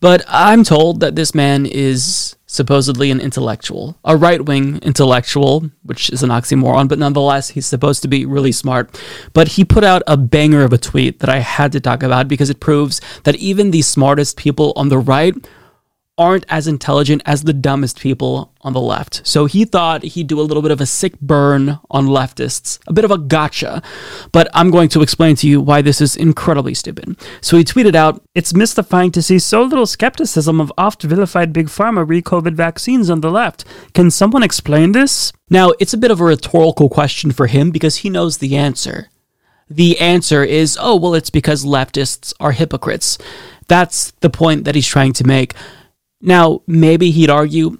But I'm told that this man is supposedly an intellectual, a right-wing intellectual, which is an oxymoron, but nonetheless, he's supposed to be really smart. But he put out a banger of a tweet that I had to talk about because it proves that even the smartest people on the right aren't as intelligent as the dumbest people on the left. So he thought he'd do a little bit of a sick burn on leftists, a bit of a gotcha. But I'm going to explain to you why this is incredibly stupid. So he tweeted out, "It's mystifying to see so little skepticism of oft-vilified big pharma re-COVID vaccines on the left. Can someone explain this?" Now, it's a bit of a rhetorical question for him because he knows the answer. The answer is, oh, well, it's because leftists are hypocrites. That's the point that he's trying to make. Now, maybe he'd argue,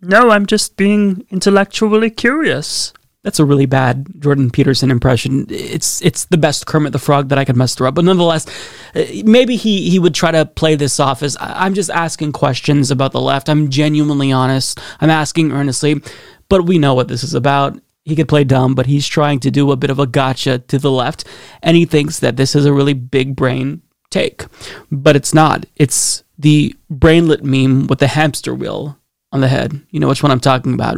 no, I'm just being intellectually curious. That's a really bad Jordan Peterson impression. It's the best Kermit the Frog that I could muster up. But nonetheless, maybe he would try to play this off as, I'm just asking questions about the left. I'm genuinely honest. I'm asking earnestly. But we know what this is about. He could play dumb, but he's trying to do a bit of a gotcha to the left. And he thinks that this is a really big brain take. But it's not. It's the brainlet meme with the hamster wheel on the head. You know which one I'm talking about.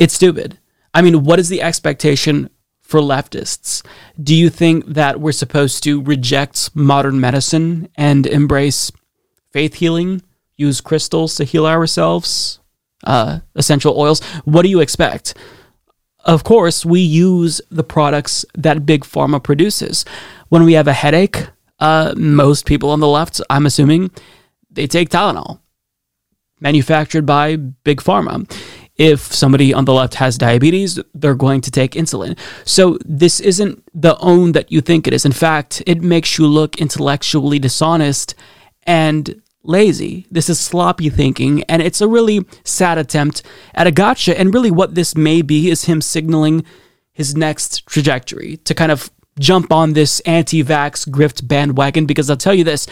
It's stupid. I mean, what is the expectation for leftists? Do you think that we're supposed to reject modern medicine and embrace faith healing, use crystals to heal ourselves, essential oils? What do you expect? Of course, we use the products that Big Pharma produces. When we have a headache, most people on the left, I'm assuming, they take Tylenol, manufactured by Big Pharma. If somebody on the left has diabetes, they're going to take insulin. So this isn't the own that you think it is. In fact, it makes you look intellectually dishonest and lazy. This is sloppy thinking, and it's a really sad attempt at a gotcha. And really what this may be is him signaling his next trajectory to kind of jump on this anti-vax grift bandwagon, because I'll tell you this,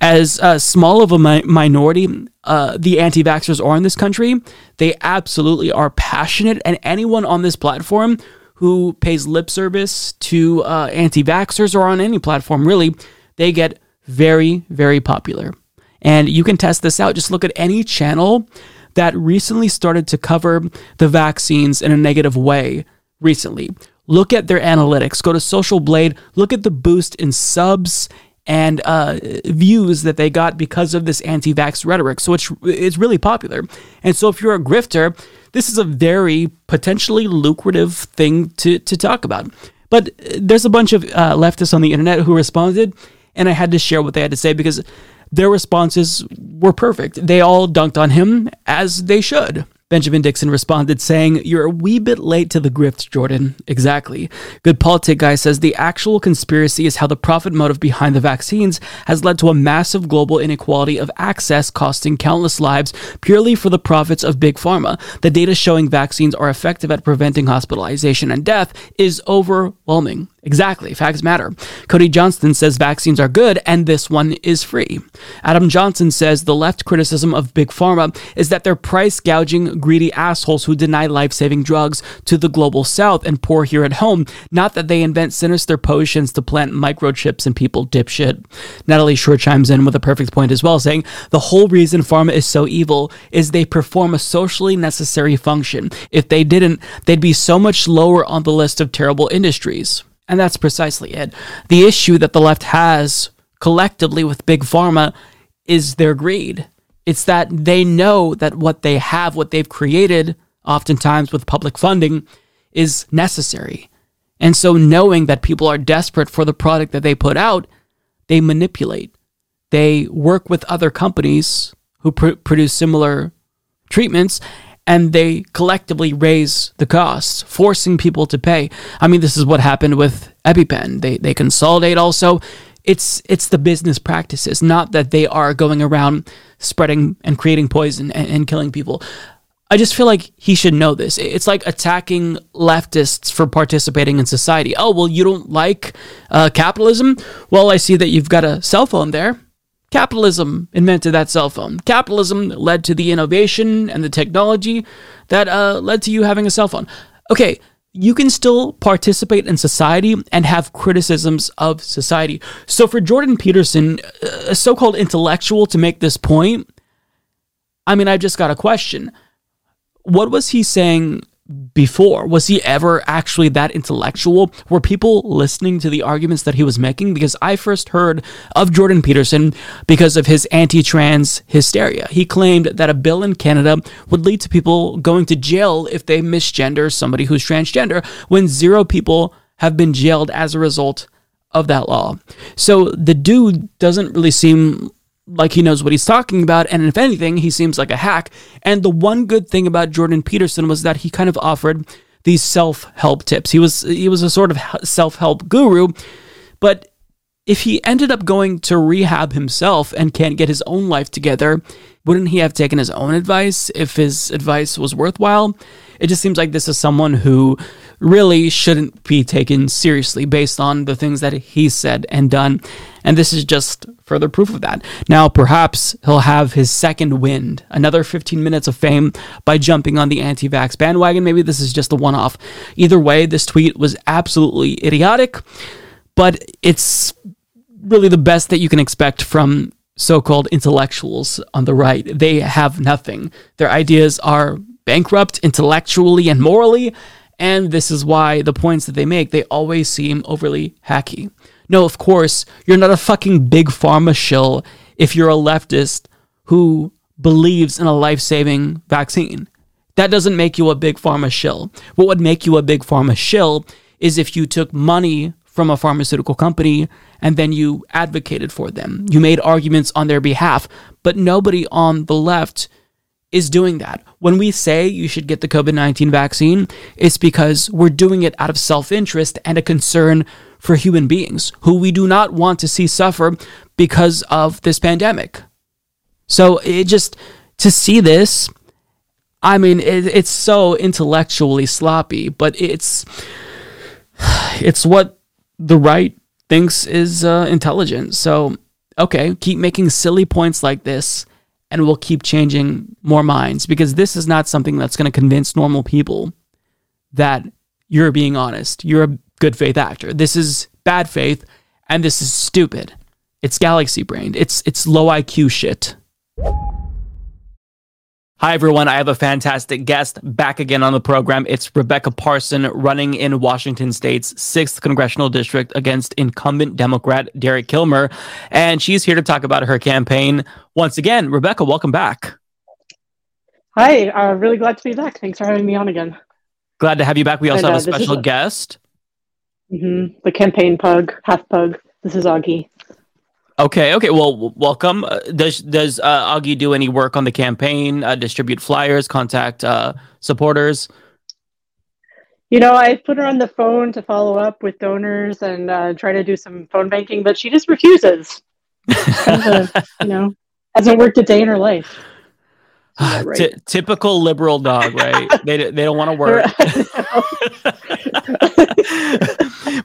as small of a minority the anti-vaxxers are in this country, they absolutely are passionate. And anyone on this platform who pays lip service to anti-vaxxers, or on any platform really, they get very, very popular. And you can test this out. Just look at any channel that recently started to cover the vaccines in a negative way recently. Look at their analytics. Go to Social Blade. Look at the boost in subs and views that they got because of this anti-vax rhetoric. So it's really popular. And so if you're a grifter, this is a very potentially lucrative thing to talk about. But there's a bunch of leftists on the internet who responded, and I had to share what they had to say because their responses were perfect. They all dunked on him, as they should. Benjamin Dixon responded saying, "You're a wee bit late to the grift, Jordan." Exactly. Good Politic Guy says, "The actual conspiracy is how the profit motive behind the vaccines has led to a massive global inequality of access costing countless lives purely for the profits of Big Pharma. The data showing vaccines are effective at preventing hospitalization and death is overwhelming." Exactly. Facts matter. Cody Johnston says, "Vaccines are good, and this one is free." Adam Johnson says, "The left criticism of Big Pharma is that they're price gouging greedy assholes who deny life-saving drugs to the global south and poor here at home, not that they invent sinister potions to plant microchips in people, dipshit." Natalie Shore chimes in with a perfect point as well, saying, "The whole reason pharma is so evil is they perform a socially necessary function. If they didn't, they'd be so much lower on the list of terrible industries." And that's precisely it. The issue that the left has collectively with Big Pharma is their greed. It's that they know that what they have, what they've created, oftentimes with public funding, is necessary. And so knowing that people are desperate for the product that they put out, they manipulate. They work with other companies who produce similar treatments, and they collectively raise the costs, forcing people to pay. I mean, this is what happened with EpiPen. They consolidate also. It's the business practices, not that they are going around spreading and creating poison and killing people. I just feel like he should know this. It's like attacking leftists for participating in society. Oh, well, you don't like capitalism? Well, I see that you've got a cell phone there. Capitalism invented that cell phone. Capitalism led to the innovation and the technology that led to you having a cell phone. Okay, you can still participate in society and have criticisms of society. So for Jordan Peterson, a so-called intellectual, to make this point, I mean, I've just got a question. What was he saying before? Was he ever actually that intellectual? Were people listening to the arguments that he was making? Because I first heard of Jordan Peterson because of his anti-trans hysteria. He claimed that a bill in Canada would lead to people going to jail if they misgender somebody who's transgender, when zero people have been jailed as a result of that law. So the dude doesn't really seem like he knows what he's talking about, and if anything, he seems like a hack. And the one good thing about Jordan Peterson was that he kind of offered these self-help tips. He was a sort of self-help guru, but if he ended up going to rehab himself and can't get his own life together, wouldn't he have taken his own advice if his advice was worthwhile? It just seems like this is someone who really shouldn't be taken seriously based on the things that he said and done. And this is just further proof of that. Now, perhaps he'll have his second wind, another 15 minutes of fame by jumping on the anti-vax bandwagon. Maybe this is just a one-off. Either way, this tweet was absolutely idiotic, but it's really the best that you can expect from so-called intellectuals on the right. They have nothing. Their ideas are bankrupt intellectually and morally, and this is why the points that they make, they always seem overly hacky. No, of course, you're not a fucking big pharma shill if you're a leftist who believes in a life-saving vaccine. That doesn't make you a big pharma shill. What would make you a big pharma shill is if you took money from a pharmaceutical company and then you advocated for them. You made arguments on their behalf, but nobody on the left is doing that. When we say you should get the COVID-19 vaccine, it's because we're doing it out of self-interest and a concern for human beings who we do not want to see suffer because of this pandemic. So it just, to see this, I mean, it's so intellectually sloppy, but it's what the right thinks is intelligent. So, okay, keep making silly points like this, and we'll keep changing more minds, because this is not something that's going to convince normal people that you're being honest. You're a good faith actor. This is bad faith, and this is stupid. It's galaxy brained. It's low IQ shit. Hi, everyone. I have a fantastic guest back again on the program. It's Rebecca Parson, running in Washington State's 6th Congressional District against incumbent Democrat Derek Kilmer. And she's here to talk about her campaign once again. Rebecca, welcome back. Hi, really glad to be back. Thanks for having me on again. Glad to have you back. We also have a special guest. Mm-hmm. The campaign pug, half pug. This is Augie. Okay. Well, welcome. Does Augie do any work on the campaign, distribute flyers, contact supporters? You know, I put her on the phone to follow up with donors and try to do some phone banking, but she just refuses. Hasn't worked a day in her life. Right? Typical liberal dog, right? They don't want to work.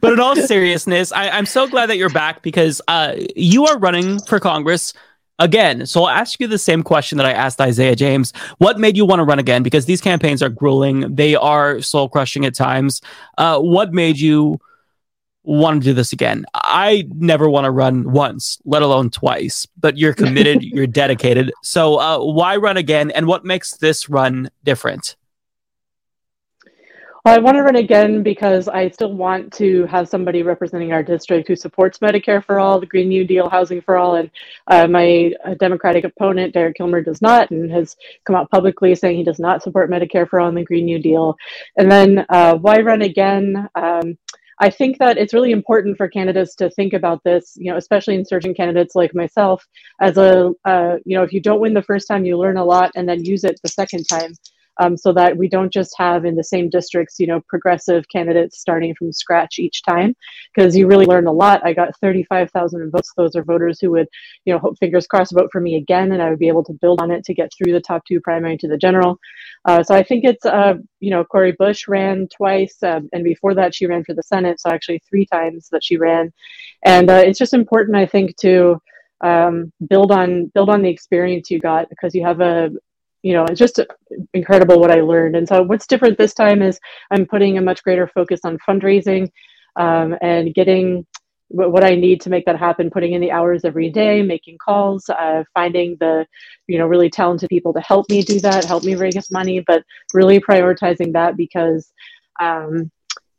But in all seriousness, I'm so glad that you're back, because you are running for Congress again. So I'll ask you the same question that I asked Isaiah James. What made you want to run again? Because these campaigns are grueling. They are soul crushing at times. What made you want to do this again? I never want to run once, let alone twice, but you're committed, you're dedicated. So why run again? And what makes this run different? I want to run again because I still want to have somebody representing our district who supports Medicare for all, the Green New Deal, housing for all, and my Democratic opponent, Derek Kilmer, does not, and has come out publicly saying he does not support Medicare for all and the Green New Deal. And then why run again? I think that it's really important for candidates to think about this, you know, especially insurgent candidates like myself, as a, you know, if you don't win the first time, you learn a lot and then use it the second time, so that we don't just have in the same districts, you know, progressive candidates starting from scratch each time, because you really learn a lot. I got 35,000 votes. Those are voters who would, you know, hope, fingers crossed, vote for me again, and I would be able to build on it to get through the top two primary to the general. So I think it's, you know, Cory Bush ran twice, and before that she ran for the Senate, so actually three times that she ran. And it's just important, I think, to build on the experience you got, because you have a, you know, it's just incredible what I learned. And so what's different this time is I'm putting a much greater focus on fundraising and getting what I need to make that happen, putting in the hours every day, making calls, finding the, you know, really talented people to help me do that, help me raise money, but really prioritizing that, because,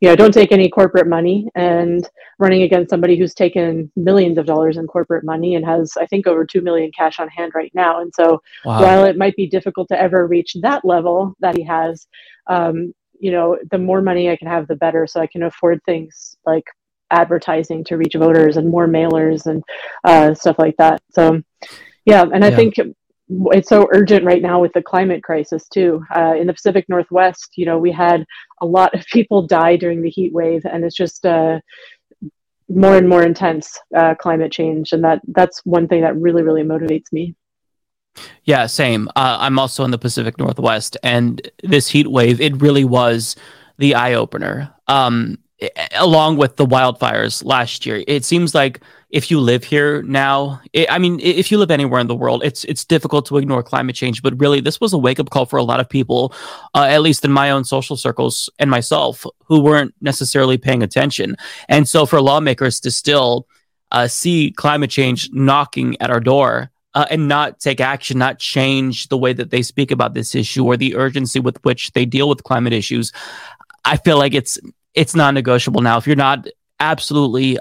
you know, I don't take any corporate money, and running against somebody who's taken millions of dollars in corporate money and has, I think, over 2 million cash on hand right now. And so while it might be difficult to ever reach that level that he has, you know, the more money I can have, the better. So I can afford things like advertising to reach voters and more mailers and stuff like that. So, yeah. And I think it's so urgent right now with the climate crisis too. In the Pacific Northwest, you know, we had a lot of people die during the heat wave, and it's just more and more intense climate change. And that's one thing that really, really motivates me. Yeah, same. I'm also in the Pacific Northwest, and this heat wave, it really was the eye opener. Along with the wildfires last year, it seems like if you live here now, if you live anywhere in the world, it's difficult to ignore climate change. But really, this was a wake up call for a lot of people, at least in my own social circles and myself, who weren't necessarily paying attention. And so for lawmakers to still see climate change knocking at our door, and not take action, not change the way that they speak about this issue or the urgency with which they deal with climate issues, I feel like it's non-negotiable now. If you're not absolutely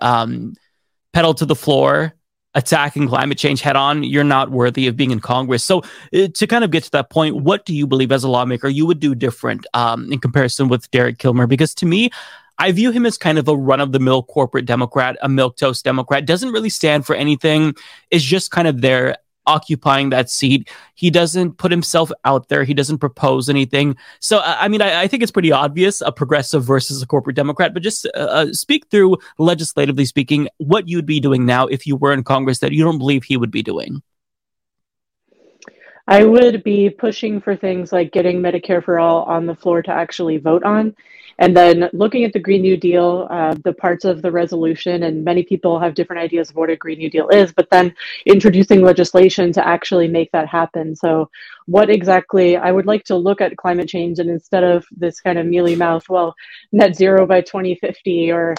pedal to the floor, attacking climate change head on, you're not worthy of being in Congress. So to kind of get to that point, what do you believe as a lawmaker you would do different in comparison with Derek Kilmer? Because to me, I view him as kind of a run-of-the-mill corporate Democrat, a milquetoast Democrat, doesn't really stand for anything, is just kind of there occupying that seat. He doesn't put himself out there. He doesn't propose anything. So, I think it's pretty obvious, a progressive versus a corporate Democrat, but just speak through, legislatively speaking, what you'd be doing now if you were in Congress that you don't believe he would be doing. I would be pushing for things like getting Medicare for All on the floor to actually vote on. And then looking at the Green New Deal, the parts of the resolution, and many people have different ideas of what a Green New Deal is, but then introducing legislation to actually make that happen. So what exactly, I would like to look at climate change, and instead of this kind of mealy mouth, well, net zero by 2050 or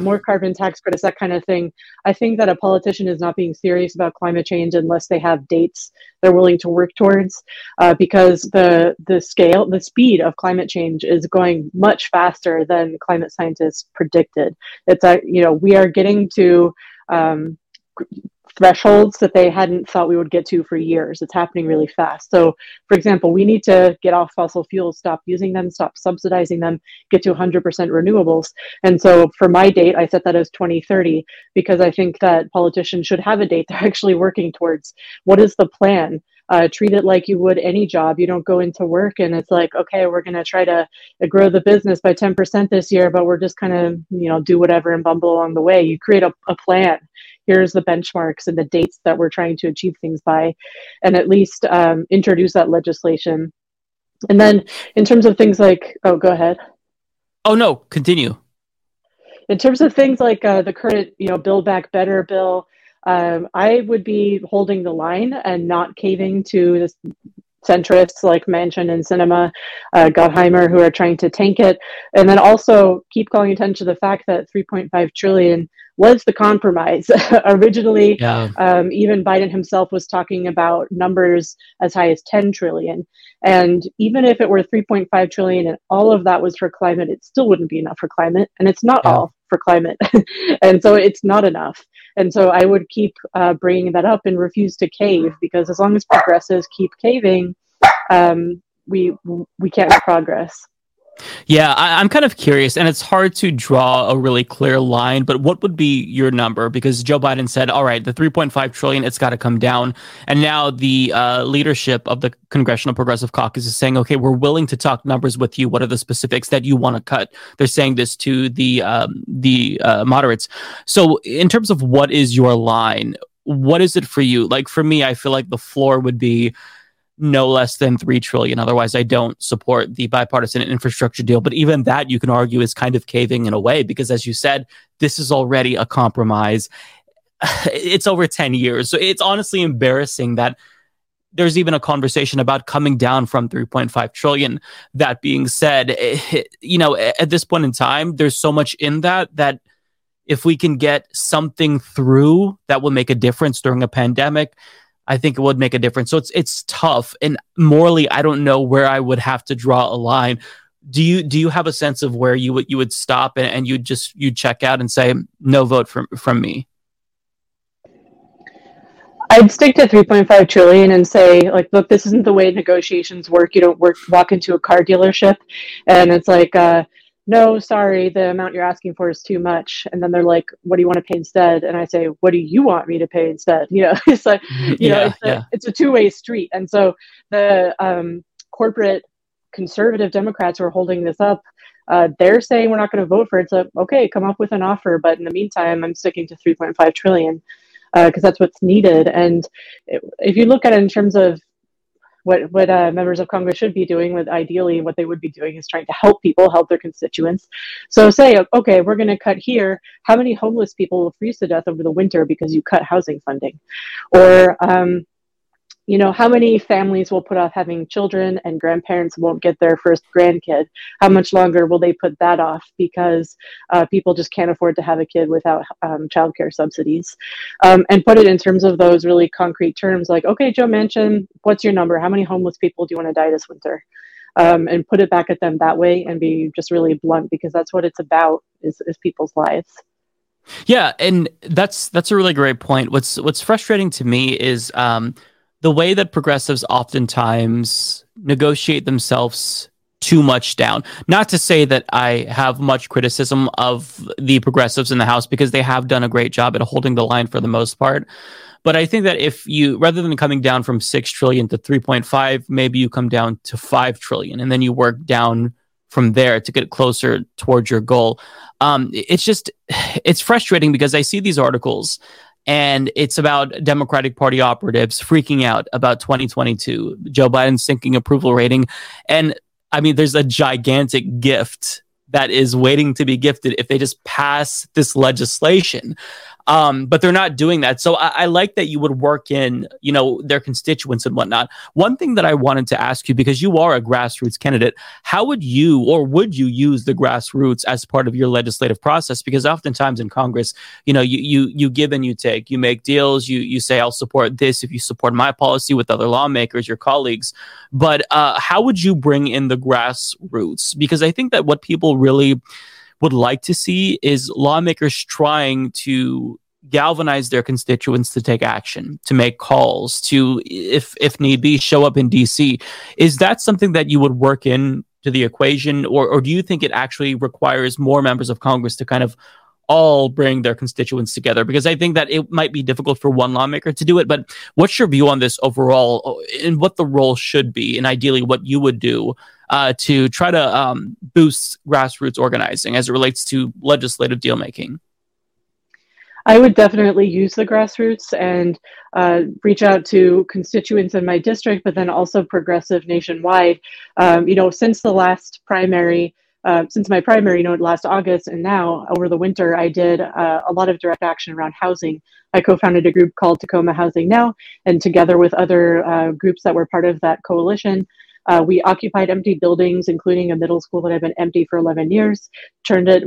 more carbon tax credits, that kind of thing. I think that a politician is not being serious about climate change unless they have dates they're willing to work towards, because the speed of climate change is going much faster than climate scientists predicted. It's we are getting to thresholds that they hadn't thought we would get to for years. It's happening really fast. So, for example, we need to get off fossil fuels, stop using them, stop subsidizing them, get to 100% renewables. And so for my date, I set that as 2030, because I think that politicians should have a date they're actually working towards. What is the plan? Treat it like you would any job. You don't go into work and it's like, okay, we're going to try to grow the business by 10% this year, but we're just kind of, you know, do whatever and bumble along the way. You create a plan. Here's the benchmarks and the dates that we're trying to achieve things by, and at least introduce that legislation. And then in terms of things like, oh, go ahead. Oh, no, continue. In terms of things like the current, you know, Build Back Better bill, I would be holding the line and not caving to this centrists like Manchin and Sinema, Gottheimer, who are trying to tank it. And then also keep calling attention to the fact that $3.5 trillion was the compromise. Originally, even Biden himself was talking about numbers as high as $10 trillion. And even if it were $3.5 trillion and all of that was for climate, it still wouldn't be enough for climate. And it's not all for climate. And so it's not enough. And so I would keep bringing that up and refuse to cave, because as long as progressives keep caving, we can't make progress. Yeah, I'm kind of curious, and it's hard to draw a really clear line, but what would be your number? Because Joe Biden said, all right, the $3.5 trillion, it's got to come down. And now the leadership of the Congressional Progressive Caucus is saying, okay, we're willing to talk numbers with you. What are the specifics that you want to cut? They're saying this to the moderates. So in terms of what is your line, what is it for you? Like for me, I feel like the floor would be no less than $3 trillion. Otherwise, I don't support the bipartisan infrastructure deal. But even that, you can argue, is kind of caving in a way, because as you said, this is already a compromise. It's over 10 years. So it's honestly embarrassing that there's even a conversation about coming down from 3.5 trillion. That being said, you know, at this point in time, there's so much in that if we can get something through that will make a difference during a pandemic, I think it would make a difference. So it's tough, and morally, I don't know where I would have to draw a line. Do you have a sense of where you would stop and you'd check out and say no vote from me? I'd stick to 3.5 trillion and say, like, look, this isn't the way negotiations work. You don't walk into a car dealership and it's like, no, sorry, the amount you're asking for is too much. And then they're like, what do you want to pay instead? And I say, what do you want me to pay instead? You know, it's like, it's a two-way street. And so the corporate conservative Democrats who are holding this up, they're saying we're not going to vote for it. So, okay, come up with an offer. But in the meantime, I'm sticking to 3.5 trillion because that's what's needed. And if you look at it in terms of what members of Congress should be doing, with ideally what they would be doing is trying to help people, help their constituents. So say, okay, we're going to cut here. How many homeless people will freeze to death over the winter because you cut housing funding? Or, you know, how many families will put off having children and grandparents won't get their first grandkid? How much longer will they put that off because people just can't afford to have a kid without childcare subsidies? And put it in terms of those really concrete terms, like, okay, Joe Manchin, what's your number? How many homeless people do you want to die this winter? And put it back at them that way and be just really blunt, because that's what it's about, is people's lives. Yeah, and that's a really great point. What's frustrating to me is the way that progressives oftentimes negotiate themselves too much down. Not to say that I have much criticism of the progressives in the House, because they have done a great job at holding the line for the most part. But I think that if you, rather than coming down from 6 trillion to 3.5, maybe you come down to 5 trillion, and then you work down from there to get closer towards your goal. It's frustrating because I see these articles, and it's about Democratic Party operatives freaking out about 2022, Joe Biden's sinking approval rating. And I mean, there's a gigantic gift that is waiting to be gifted if they just pass this legislation. But they're not doing that. So I like that you would work in, you know, their constituents and whatnot. One thing that I wanted to ask you, because you are a grassroots candidate, how would you, or would you use the grassroots as part of your legislative process? Because oftentimes in Congress, you know, you give and you take, you make deals, you say, I'll support this if you support my policy, with other lawmakers, your colleagues. But how would you bring in the grassroots? Because I think that what people really would like to see is lawmakers trying to galvanize their constituents to take action, to make calls, to, if need be, show up in DC. Is that something that you would work in to the equation, or do you think it actually requires more members of Congress to kind of all bring their constituents together? Because I think that it might be difficult for one lawmaker to do it, but what's your view on this overall, and what the role should be, and ideally what you would do to try to boost grassroots organizing as it relates to legislative deal making? I would definitely use the grassroots and reach out to constituents in my district, but then also progressive nationwide. You know, since my primary, you know, last August, and now over the winter, I did a lot of direct action around housing. I co-founded a group called Tacoma Housing Now, and together with other groups that were part of that coalition, we occupied empty buildings, including a middle school that had been empty for 11 years.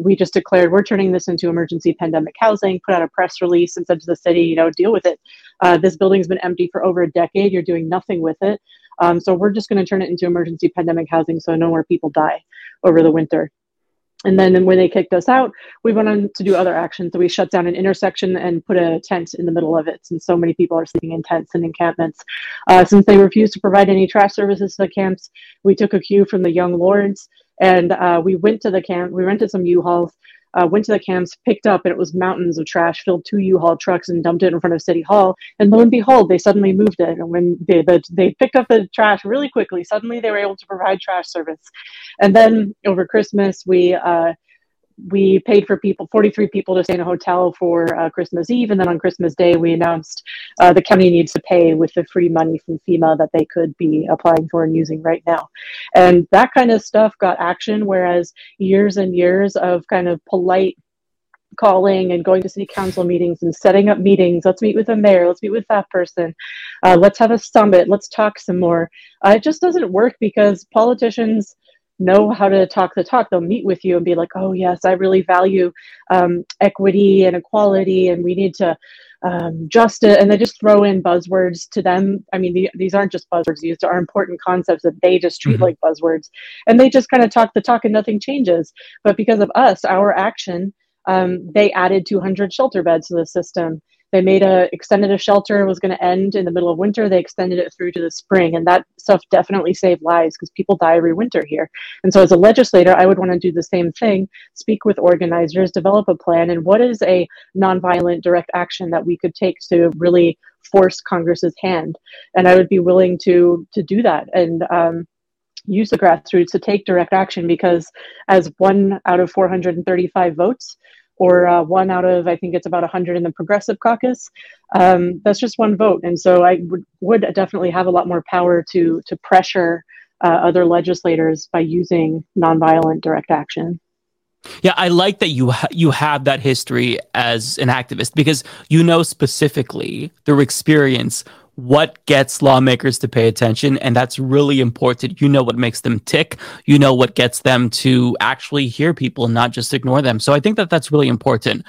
We just declared, we're turning this into emergency pandemic housing, put out a press release and said to the city, you know, deal with it. This building's been empty for over a decade. You're doing nothing with it. So we're just going to turn it into emergency pandemic housing so no more people die over the winter. And then when they kicked us out, we went on to do other actions. So we shut down an intersection and put a tent in the middle of it, since so many people are sleeping in tents and encampments. Since they refused to provide any trash services to the camps, we took a cue from the Young Lawrence And we went to the camp, we rented some U-Hauls, went to the camps, picked up, and it was mountains of trash, filled 2 U-Haul trucks and dumped it in front of City Hall. And lo and behold, they suddenly moved it. And when they picked up the trash really quickly, suddenly they were able to provide trash service. And then over Christmas, we paid for people, 43 people to stay in a hotel for Christmas Eve. And then on Christmas Day, we announced the county needs to pay with the free money from FEMA that they could be applying for and using right now. And that kind of stuff got action, whereas years and years of kind of polite calling and going to city council meetings and setting up meetings, let's meet with the mayor, let's meet with that person, let's have a summit, let's talk some more. It just doesn't work because politicians know how to talk the talk. They'll meet with you and be like, oh yes, I really value equity and equality, and we need to justice, and they just throw in buzzwords to them. I mean, these aren't just buzzwords. These are important concepts that they just treat like buzzwords, and they just kind of talk the talk and nothing changes. But because of us, our action, they added 200 shelter beds to the system. They extended a shelter. It was going to end in the middle of winter. They extended it through to the spring. And that stuff definitely saved lives because people die every winter here. And so as a legislator, I would want to do the same thing, speak with organizers, develop a plan. And what is a nonviolent direct action that we could take to really force Congress's hand? And I would be willing to do that and use the grassroots to take direct action, because as 1 out of 435 votes, or 1 out of, I think it's about 100 in the Progressive Caucus. That's just one vote. And so I would definitely have a lot more power to pressure other legislators by using nonviolent direct action. Yeah, I like that you have that history as an activist, because you know specifically through experience what gets lawmakers to pay attention, and that's really important. You know what makes them tick. You know what gets them to actually hear people, not just ignore them. So I think that that's really important.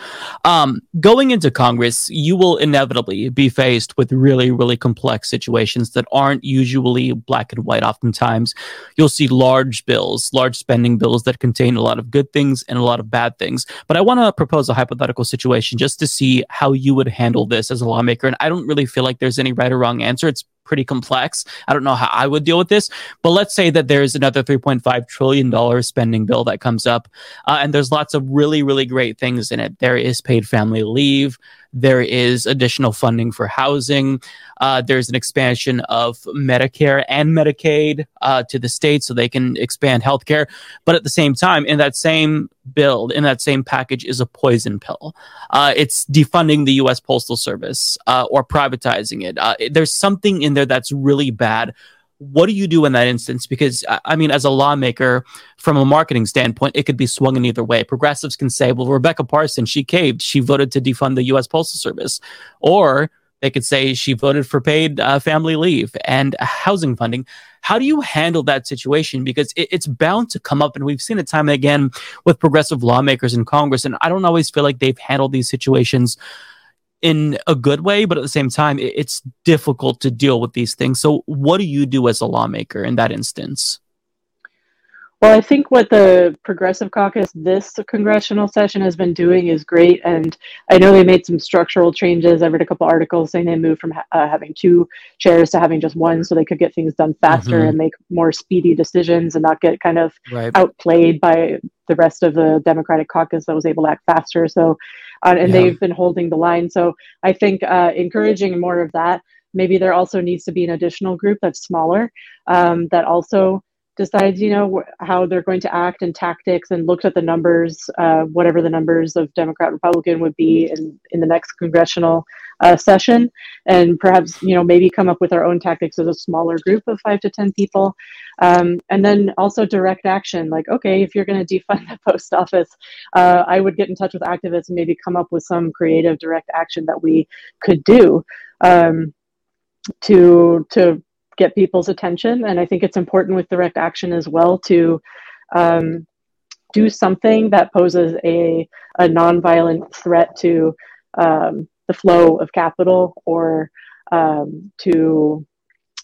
Going into Congress, you will inevitably be faced with really, really complex situations that aren't usually black and white. Oftentimes, you'll see large bills, large spending bills that contain a lot of good things and a lot of bad things. But I want to propose a hypothetical situation just to see how you would handle this as a lawmaker. And I don't really feel like there's any right or wrong answer. It's pretty complex. I don't know how I would deal with this, but let's say that there is another $3.5 trillion spending bill that comes up, and there's lots of really, really great things in it. There is paid family leave. There is additional funding for housing. There's an expansion of Medicare and Medicaid to the states so they can expand healthcare. But at the same time, in that same bill, in that same package is a poison pill. It's defunding the U.S. Postal Service or privatizing it. There's something in there that's really bad. What do you do in that instance? Because, I mean, as a lawmaker, from a marketing standpoint, it could be swung in either way. Progressives can say, well, Rebecca Parson, she caved. She voted to defund the U.S. Postal Service. Or they could say she voted for paid family leave and housing funding. How do you handle that situation? Because it's bound to come up, and we've seen it time and again with progressive lawmakers in Congress, and I don't always feel like they've handled these situations in a good way, but at the same time, it's difficult to deal with these things. So what do you do as a lawmaker in that instance? Well, I think what the Progressive Caucus this congressional session has been doing is great. And I know they made some structural changes. I read a couple articles saying they moved from having 2 chairs to having just 1 so they could get things done faster and make more speedy decisions and not get kind of outplayed by the rest of the Democratic caucus that was able to act faster. So, and they've been holding the line. So I think encouraging more of that. Maybe there also needs to be an additional group that's smaller that also decides, you know, how they're going to act and tactics, and looks at the numbers, whatever the numbers of Democrat, Republican would be in the next congressional session. And perhaps, you know, maybe come up with our own tactics as a smaller group of 5 to 10 people. And then also direct action, like, okay, if you're going to defund the post office, I would get in touch with activists and maybe come up with some creative direct action that we could do to get people's attention. And I think it's important with direct action as well to do something that poses a nonviolent threat to the flow of capital or to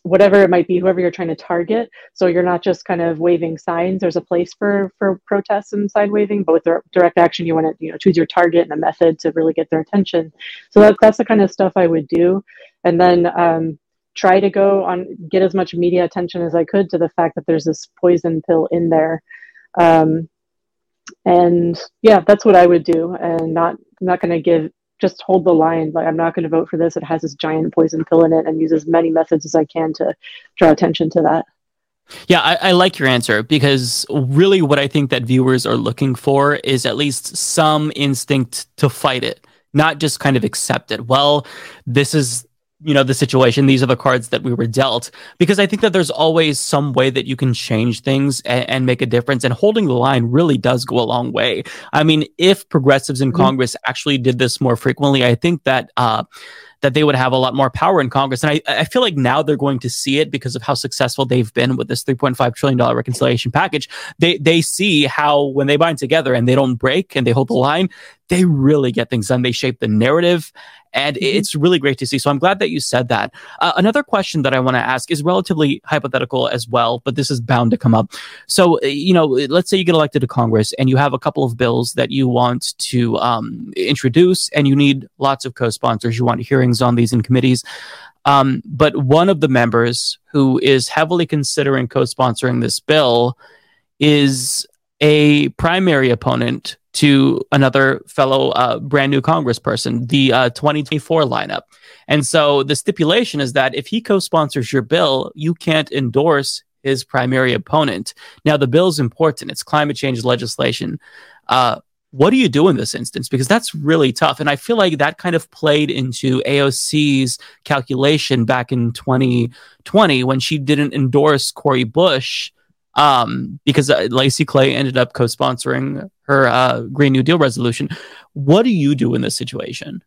whatever it might be, whoever you're trying to target. So you're not just kind of waving signs. There's a place for protests and sign waving, but with direct action, you want to, you know, choose your target and a method to really get their attention. So that's the kind of stuff I would do. And then, try to go on, get as much media attention as I could to the fact that there's this poison pill in there And yeah, that's what I would do. And I'm not going to just hold the line. Like, I'm not going to vote for this. It has this giant poison pill in it, and use as many methods as I can to draw attention to that. Yeah, I like your answer, because really what I think that viewers are looking for is at least some instinct to fight it, not just kind of accept it. Well, this is, the situation. These are the cards that we were dealt, because I think that there's always some way that you can change things and make a difference. And holding the line really does go a long way. I mean, if progressives in Congress actually did this more frequently, I think that that they would have a lot more power in Congress. And I feel like now they're going to see it because of how successful they've been with this $3.5 trillion reconciliation package. They see how when they bind together and they don't break and they hold the line, they really get things done. They shape the narrative. And it's really great to see. So I'm glad that you said that. Another question that I want to ask is relatively hypothetical as well, but this is bound to come up. So, let's say you get elected to Congress and you have a couple of bills that you want to introduce, and you need lots of co-sponsors. You want hearings on these in committees. But one of the members who is heavily considering co-sponsoring this bill is a primary opponent to another fellow brand new congressperson, the 2024 lineup. And so the stipulation is that if he co-sponsors your bill, you can't endorse his primary opponent. Now, the bill's important. It's climate change legislation. What do you do in this instance? Because that's really tough. And I feel like that kind of played into AOC's calculation back in 2020 when she didn't endorse Cory Bush, because Lacey Clay ended up co-sponsoring her Green New Deal resolution. What do you do in this situation?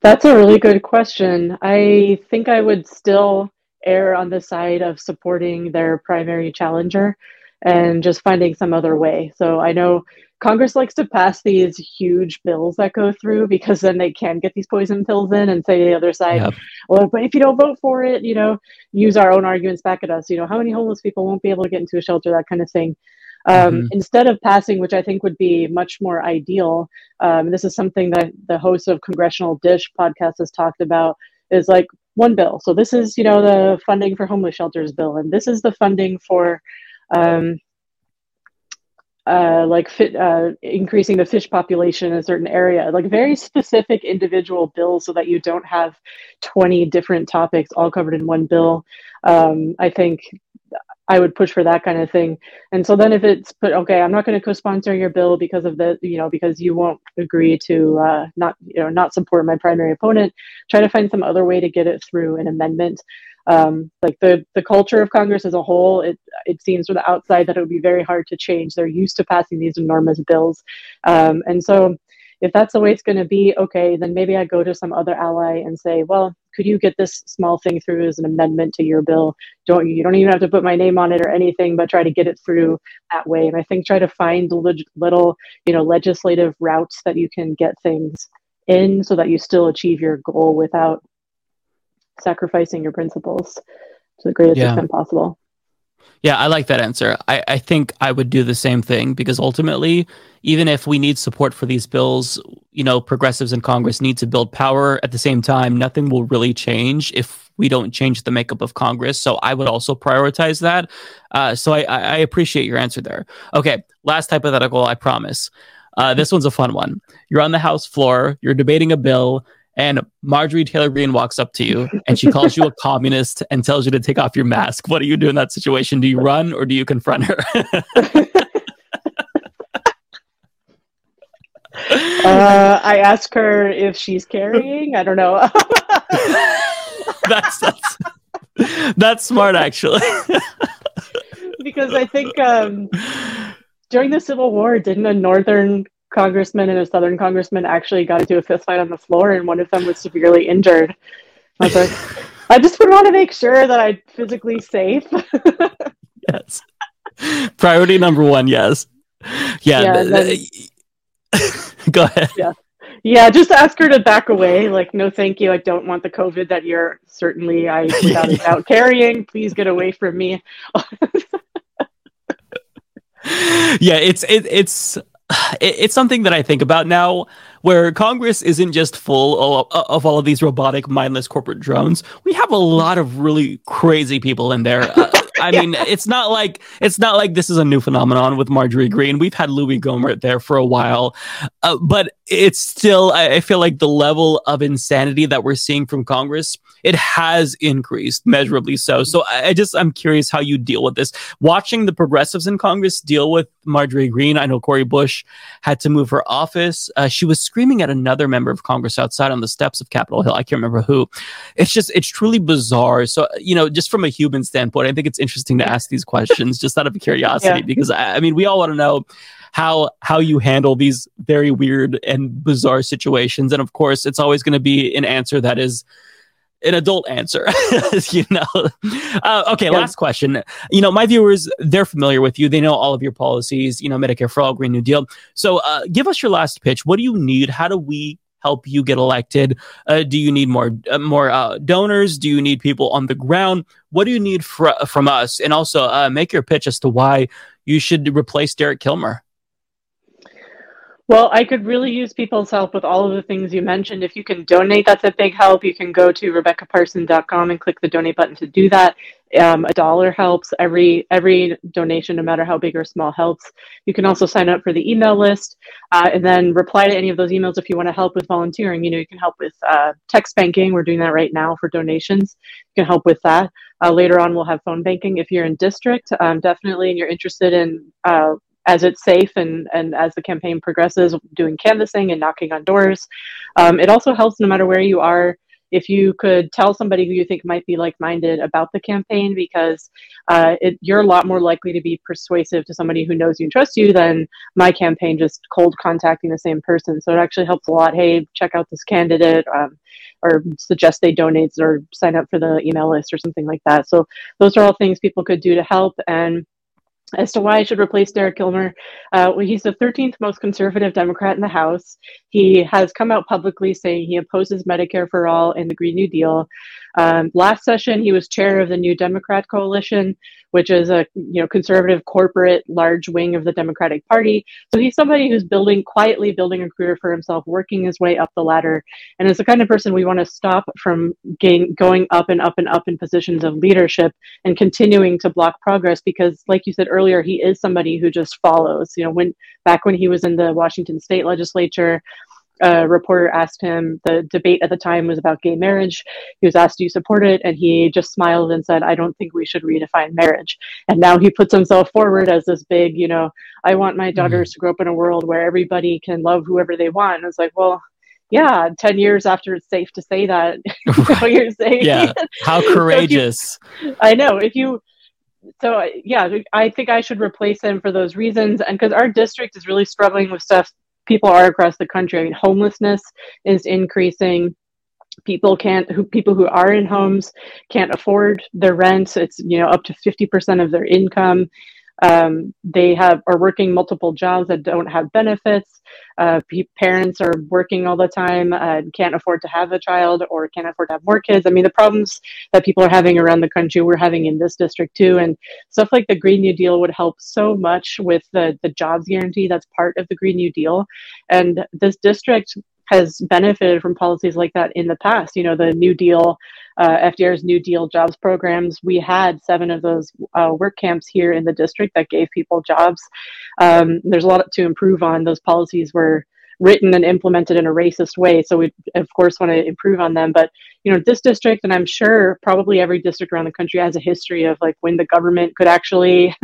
That's a really good question. I think I would still err on the side of supporting their primary challenger and just finding some other way. So I know Congress likes to pass these huge bills that go through, because then they can get these poison pills in and say to the other side, well, but if you don't vote for it, use our own arguments back at us. How many homeless people won't be able to get into a shelter, that kind of thing. Instead of passing, which I think would be much more ideal, this is something that the host of Congressional Dish podcast has talked about, is like one bill. So this is, the funding for homeless shelters bill, and this is the funding for increasing the fish population in a certain area, like very specific individual bills, so that you don't have 20 different topics all covered in one bill. I think I would push for that kind of thing. And so then if it's put, okay, I'm not going to co-sponsor your bill because of the, because you won't agree to not support my primary opponent, try to find some other way to get it through an amendment. Like the culture of Congress as a whole, it seems from the outside that it would be very hard to change. They're used to passing these enormous bills. And so if that's the way it's going to be, okay, then maybe I go to some other ally and say, well, could you get this small thing through as an amendment to your bill? You don't even have to put my name on it or anything, but try to get it through that way. And I think try to find little, legislative routes that you can get things in so that you still achieve your goal without sacrificing your principles to the greatest extent possible. Yeah, I like that answer. I think I would do the same thing, because ultimately, even if we need support for these bills, progressives in Congress need to build power. At the same time, nothing will really change if we don't change the makeup of Congress. So I would also prioritize that. So I appreciate your answer there. Okay, last hypothetical, I promise. This one's a fun one. You're on the House floor, you're debating a bill, and Marjorie Taylor Greene walks up to you and she calls you a communist and tells you to take off your mask. What do you do in that situation? Do you run or do you confront her? I ask her if she's carrying. I don't know. That's smart, actually. Because I think during the Civil War, didn't a northern congressman and a southern congressman actually got into a fist fight on the floor, and one of them was severely injured? I was like, I just would want to make sure that I'm physically safe. Yes. Priority number one, yes. Yeah. Go ahead. Yeah, just ask her to back away. Like, no, thank you. I don't want the COVID that you're certainly, without a doubt, carrying. Please get away from me. Yeah, it's something that I think about now, where Congress isn't just full of all of these robotic, mindless corporate drones. We have a lot of really crazy people in there. I mean, it's not like this is a new phenomenon with Marjorie Greene. We've had Louie Gohmert there for a while, but it's still, I feel like the level of insanity that we're seeing from Congress, it has increased measurably so. So I'm curious how you deal with this. Watching the progressives in Congress deal with Marjorie Greene, I know Cory Bush had to move her office. She was screaming at another member of Congress outside on the steps of Capitol Hill. I can't remember who. It's truly bizarre. So, just from a human standpoint, I think it's interesting to ask these questions just out of curiosity, because I mean, we all want to know how you handle these very weird and bizarre situations. And of course, it's always going to be an answer that is an adult answer, Okay, last question. My viewers, they're familiar with you. They know all of your policies, Medicare for All, Green New Deal. So give us your last pitch. What do you need? How do we help you get elected? Do you need more donors? Do you need people on the ground? What do you need from us? And also make your pitch as to why you should replace Derek Kilmer. Well, I could really use people's help with all of the things you mentioned. If you can donate, that's a big help. You can go to RebeccaParson.com and click the donate button to do that. A dollar helps. Every donation, no matter how big or small, helps. You can also sign up for the email list and then reply to any of those emails if you want to help with volunteering. You can help with text banking. We're doing that right now for donations. You can help with that. Later on, we'll have phone banking. If you're in district, definitely, and you're interested in as it's safe and as the campaign progresses, doing canvassing and knocking on doors. It also helps no matter where you are, if you could tell somebody who you think might be like-minded about the campaign, because you're a lot more likely to be persuasive to somebody who knows you and trusts you than my campaign just cold contacting the same person. So it actually helps a lot. Hey, check out this candidate, or suggest they donate or sign up for the email list or something like that. So those are all things people could do to help. And as to why I should replace Derek Kilmer, he's the 13th most conservative Democrat in the House. He has come out publicly saying he opposes Medicare for All and the Green New Deal. Last session, he was chair of the New Democrat Coalition, which is a conservative corporate large wing of the Democratic Party. So he's somebody who's quietly building a career for himself, working his way up the ladder, and is the kind of person we want to stop from going up and up and up in positions of leadership and continuing to block progress. Because, like you said earlier, he is somebody who just follows. Back when he was in the Washington State Legislature, a reporter asked him, the debate at the time was about gay marriage. He was asked, do you support it? And he just smiled and said, I don't think we should redefine marriage. And now he puts himself forward as this big, I want my daughters to grow up in a world where everybody can love whoever they want. And it's like, well, yeah, 10 years after it's safe to say that. You're saying, yeah. How courageous. I think I should replace him for those reasons. And because our district is really struggling with stuff people are across the country. I mean, homelessness is increasing. People who are in homes can't afford their rent. It's up to 50% of their income. They are working multiple jobs that don't have benefits. Parents are working all the time, can't afford to have a child or can't afford to have more kids. I mean, the problems that people are having around the country, we're having in this district too. And stuff like the Green New Deal would help so much with the jobs guarantee that's part of the Green New Deal. And this district has benefited from policies like that in the past. The New Deal, FDR's New Deal jobs programs, we had 7 of those work camps here in the district that gave people jobs. There's a lot to improve on. Those policies were written and implemented in a racist way. So we, of course, want to improve on them. But, this district, and I'm sure probably every district around the country, has a history of when the government could actually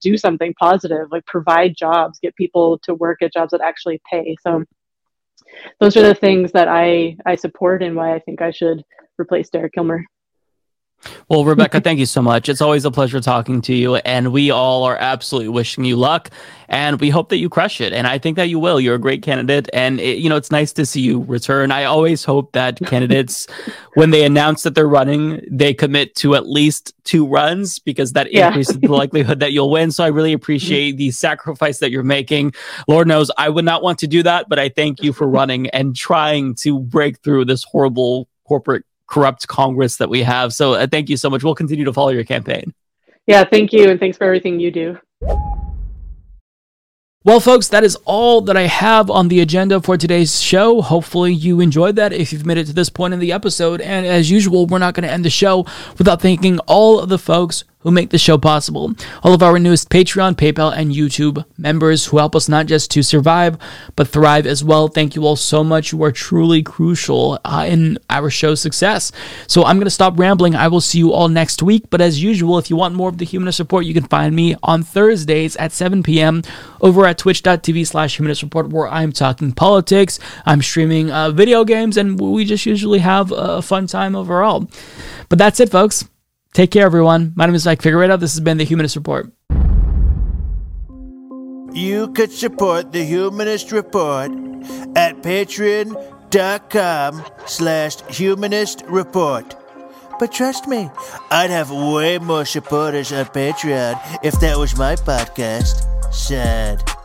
do something positive, provide jobs, get people to work at jobs that actually pay. So those are the things that I support and why I think I should replace Derek Kilmer. Well, Rebecca, thank you so much. It's always a pleasure talking to you. And we all are absolutely wishing you luck. And we hope that you crush it. And I think that you will. You're a great candidate. And, it's nice to see you return. I always hope that candidates, when they announce that they're running, they commit to at least 2 runs, because that increases the likelihood that you'll win. So I really appreciate the sacrifice that you're making. Lord knows I would not want to do that. But I thank you for running and trying to break through this horrible corporate corrupt Congress that we have. So thank you so much. We'll continue to follow your campaign. Yeah, thank you. And thanks for everything you do. Well, folks, that is all that I have on the agenda for today's show. Hopefully you enjoyed that if you've made it to this point in the episode. And as usual, we're not going to end the show without thanking all of the folks who make the show possible. All of our newest Patreon, PayPal, and YouTube members who help us not just to survive, but thrive as well. Thank you all so much. You are truly crucial in our show's success. So I'm going to stop rambling. I will see you all next week. But as usual, if you want more of the Humanist Report, you can find me on Thursdays at 7 p.m. over at twitch.tv/Humanist Report, where I'm talking politics, I'm streaming video games, and we just usually have a fun time overall. But that's it, folks. Take care, everyone. My name is Mike Figueredo. This has been The Humanist Report. You could support The Humanist Report at patreon.com/Humanist Report. But trust me, I'd have way more supporters on Patreon if that was my podcast. Sad.